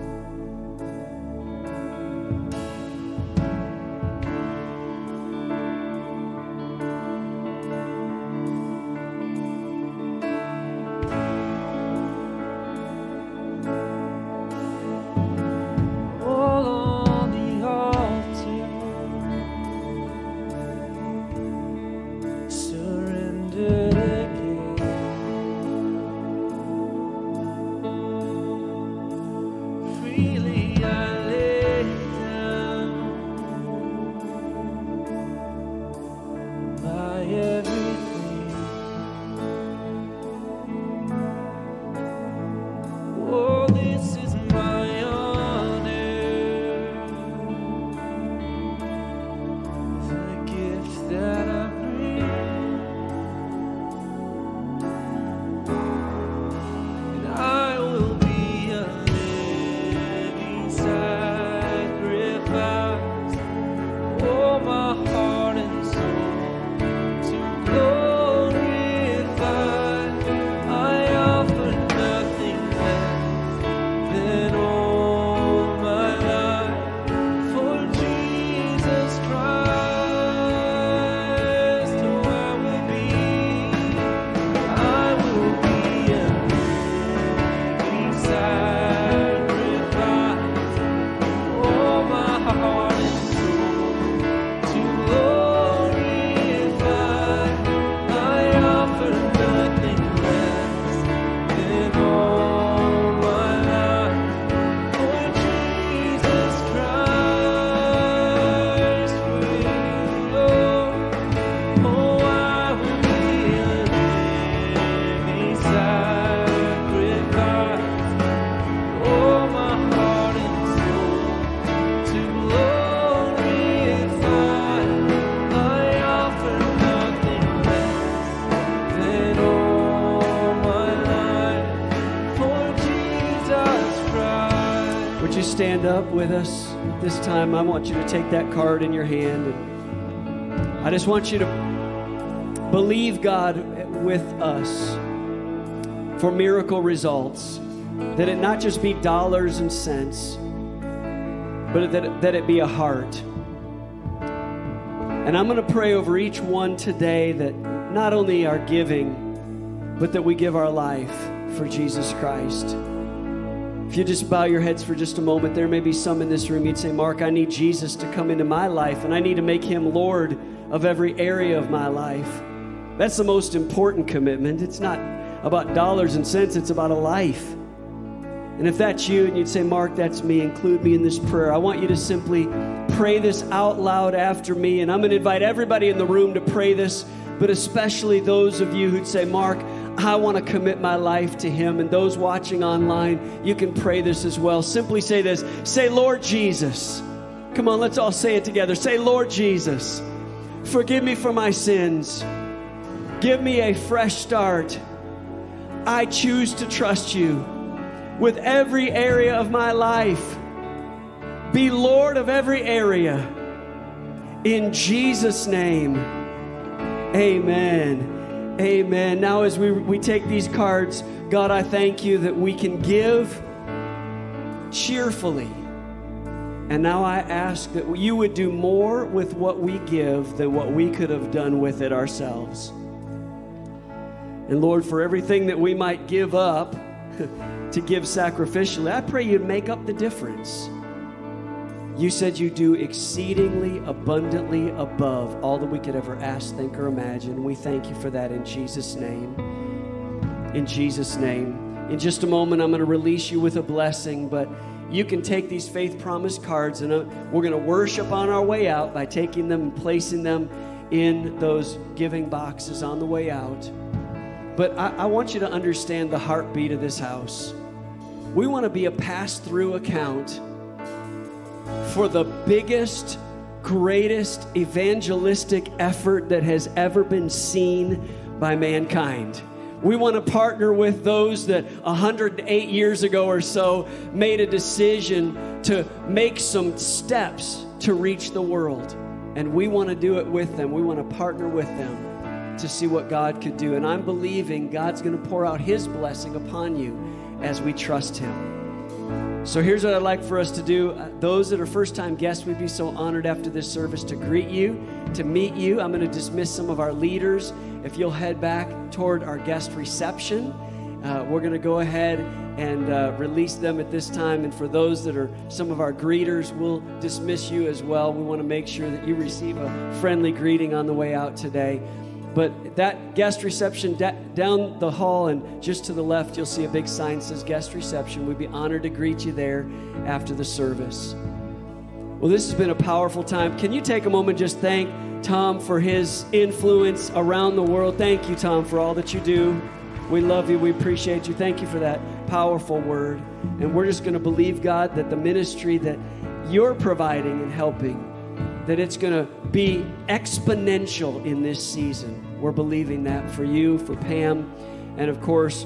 Up with us this time. I want you to take that card in your hand, and I just want you to believe God with us for miracle results, that it not just be dollars and cents, but that, that it be a heart. And I'm going to pray over each one today that not only our giving, but that we give our life for Jesus Christ. If you just bow your heads for just a moment, there may be some in this room, you'd say, Mark, I need Jesus to come into my life, and I need to make him Lord of every area of my life. That's the most important commitment. It's not about dollars and cents, it's about a life. And if that's you, and you'd say, Mark, that's me, include me in this prayer. I want you to simply pray this out loud after me, and I'm going to invite everybody in the room to pray this, but especially those of you who'd say, Mark, I want to commit my life to him. And those watching online, you can pray this as well. Simply say this. Say, Lord Jesus. Come on, let's all say it together. Say, Lord Jesus, forgive me for my sins. Give me a fresh start. I choose to trust you with every area of my life. Be Lord of every area. In Jesus' name, amen. Amen. Now as we, we take these cards, God, I thank you that we can give cheerfully. And now I ask that you would do more with what we give than what we could have done with it ourselves. And Lord, for everything that we might give up to give sacrificially, I pray you'd make up the difference. You said you do exceedingly abundantly above all that we could ever ask, think, or imagine. We thank you for that in Jesus' name. In Jesus' name. In just a moment, I'm going to release you with a blessing, but you can take these faith promise cards, and we're going to worship on our way out by taking them and placing them in those giving boxes on the way out. But I, I want you to understand the heartbeat of this house. We want to be a pass-through account for the biggest, greatest evangelistic effort that has ever been seen by mankind. We want to partner with those that one hundred eight years ago or so made a decision to make some steps to reach the world. And we want to do it with them. We want to partner with them to see what God could do. And I'm believing God's going to pour out his blessing upon you as we trust him. So here's what I'd like for us to do. Those that are first-time guests, we'd be so honored after this service to greet you, to meet you. I'm going to dismiss some of our leaders. If you'll head back toward our guest reception, uh, we're going to go ahead and uh, release them at this time. And for those that are some of our greeters, we'll dismiss you as well. We want to make sure that you receive a friendly greeting on the way out today. But that guest reception, da- down the hall and just to the left, you'll see a big sign that says guest reception. We'd be honored to greet you there after the service. Well, this has been a powerful time. Can you take a moment and just thank Tom for his influence around the world? Thank you, Tom, for all that you do. We love you. We appreciate you. Thank you for that powerful word. And we're just going to believe, God, that the ministry that you're providing and helping, that it's going to be exponential in this season. We're believing that for you, for Pam, and, of course,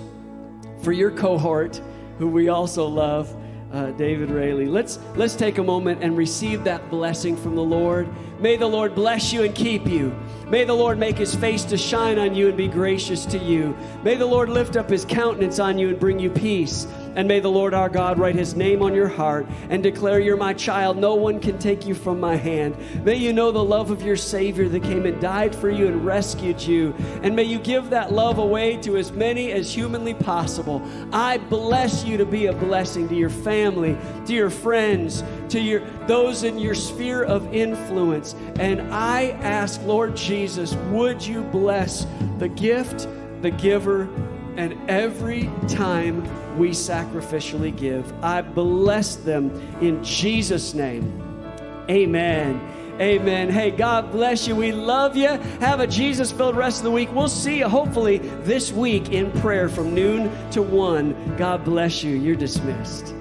for your cohort, who we also love. Uh, David Raley. Let's let's take a moment and receive that blessing from the Lord. May the Lord bless you and keep you. May the Lord make his face to shine on you and be gracious to you. May the Lord lift up his countenance on you and bring you peace. And may the Lord our God write his name on your heart and declare you're my child. No one can take you from my hand. May you know the love of your Savior that came and died for you and rescued you. And may you give that love away to as many as humanly possible. I bless you to be a blessing to your family, to your friends, to your those in your sphere of influence. And I ask, Lord Jesus, would you bless the gift, the giver, and every time we sacrificially give. I bless them in Jesus' name. Amen. Amen. Hey, God bless you. We love you. Have a Jesus-filled rest of the week. We'll see you hopefully this week in prayer from noon to one. God bless you. You're dismissed.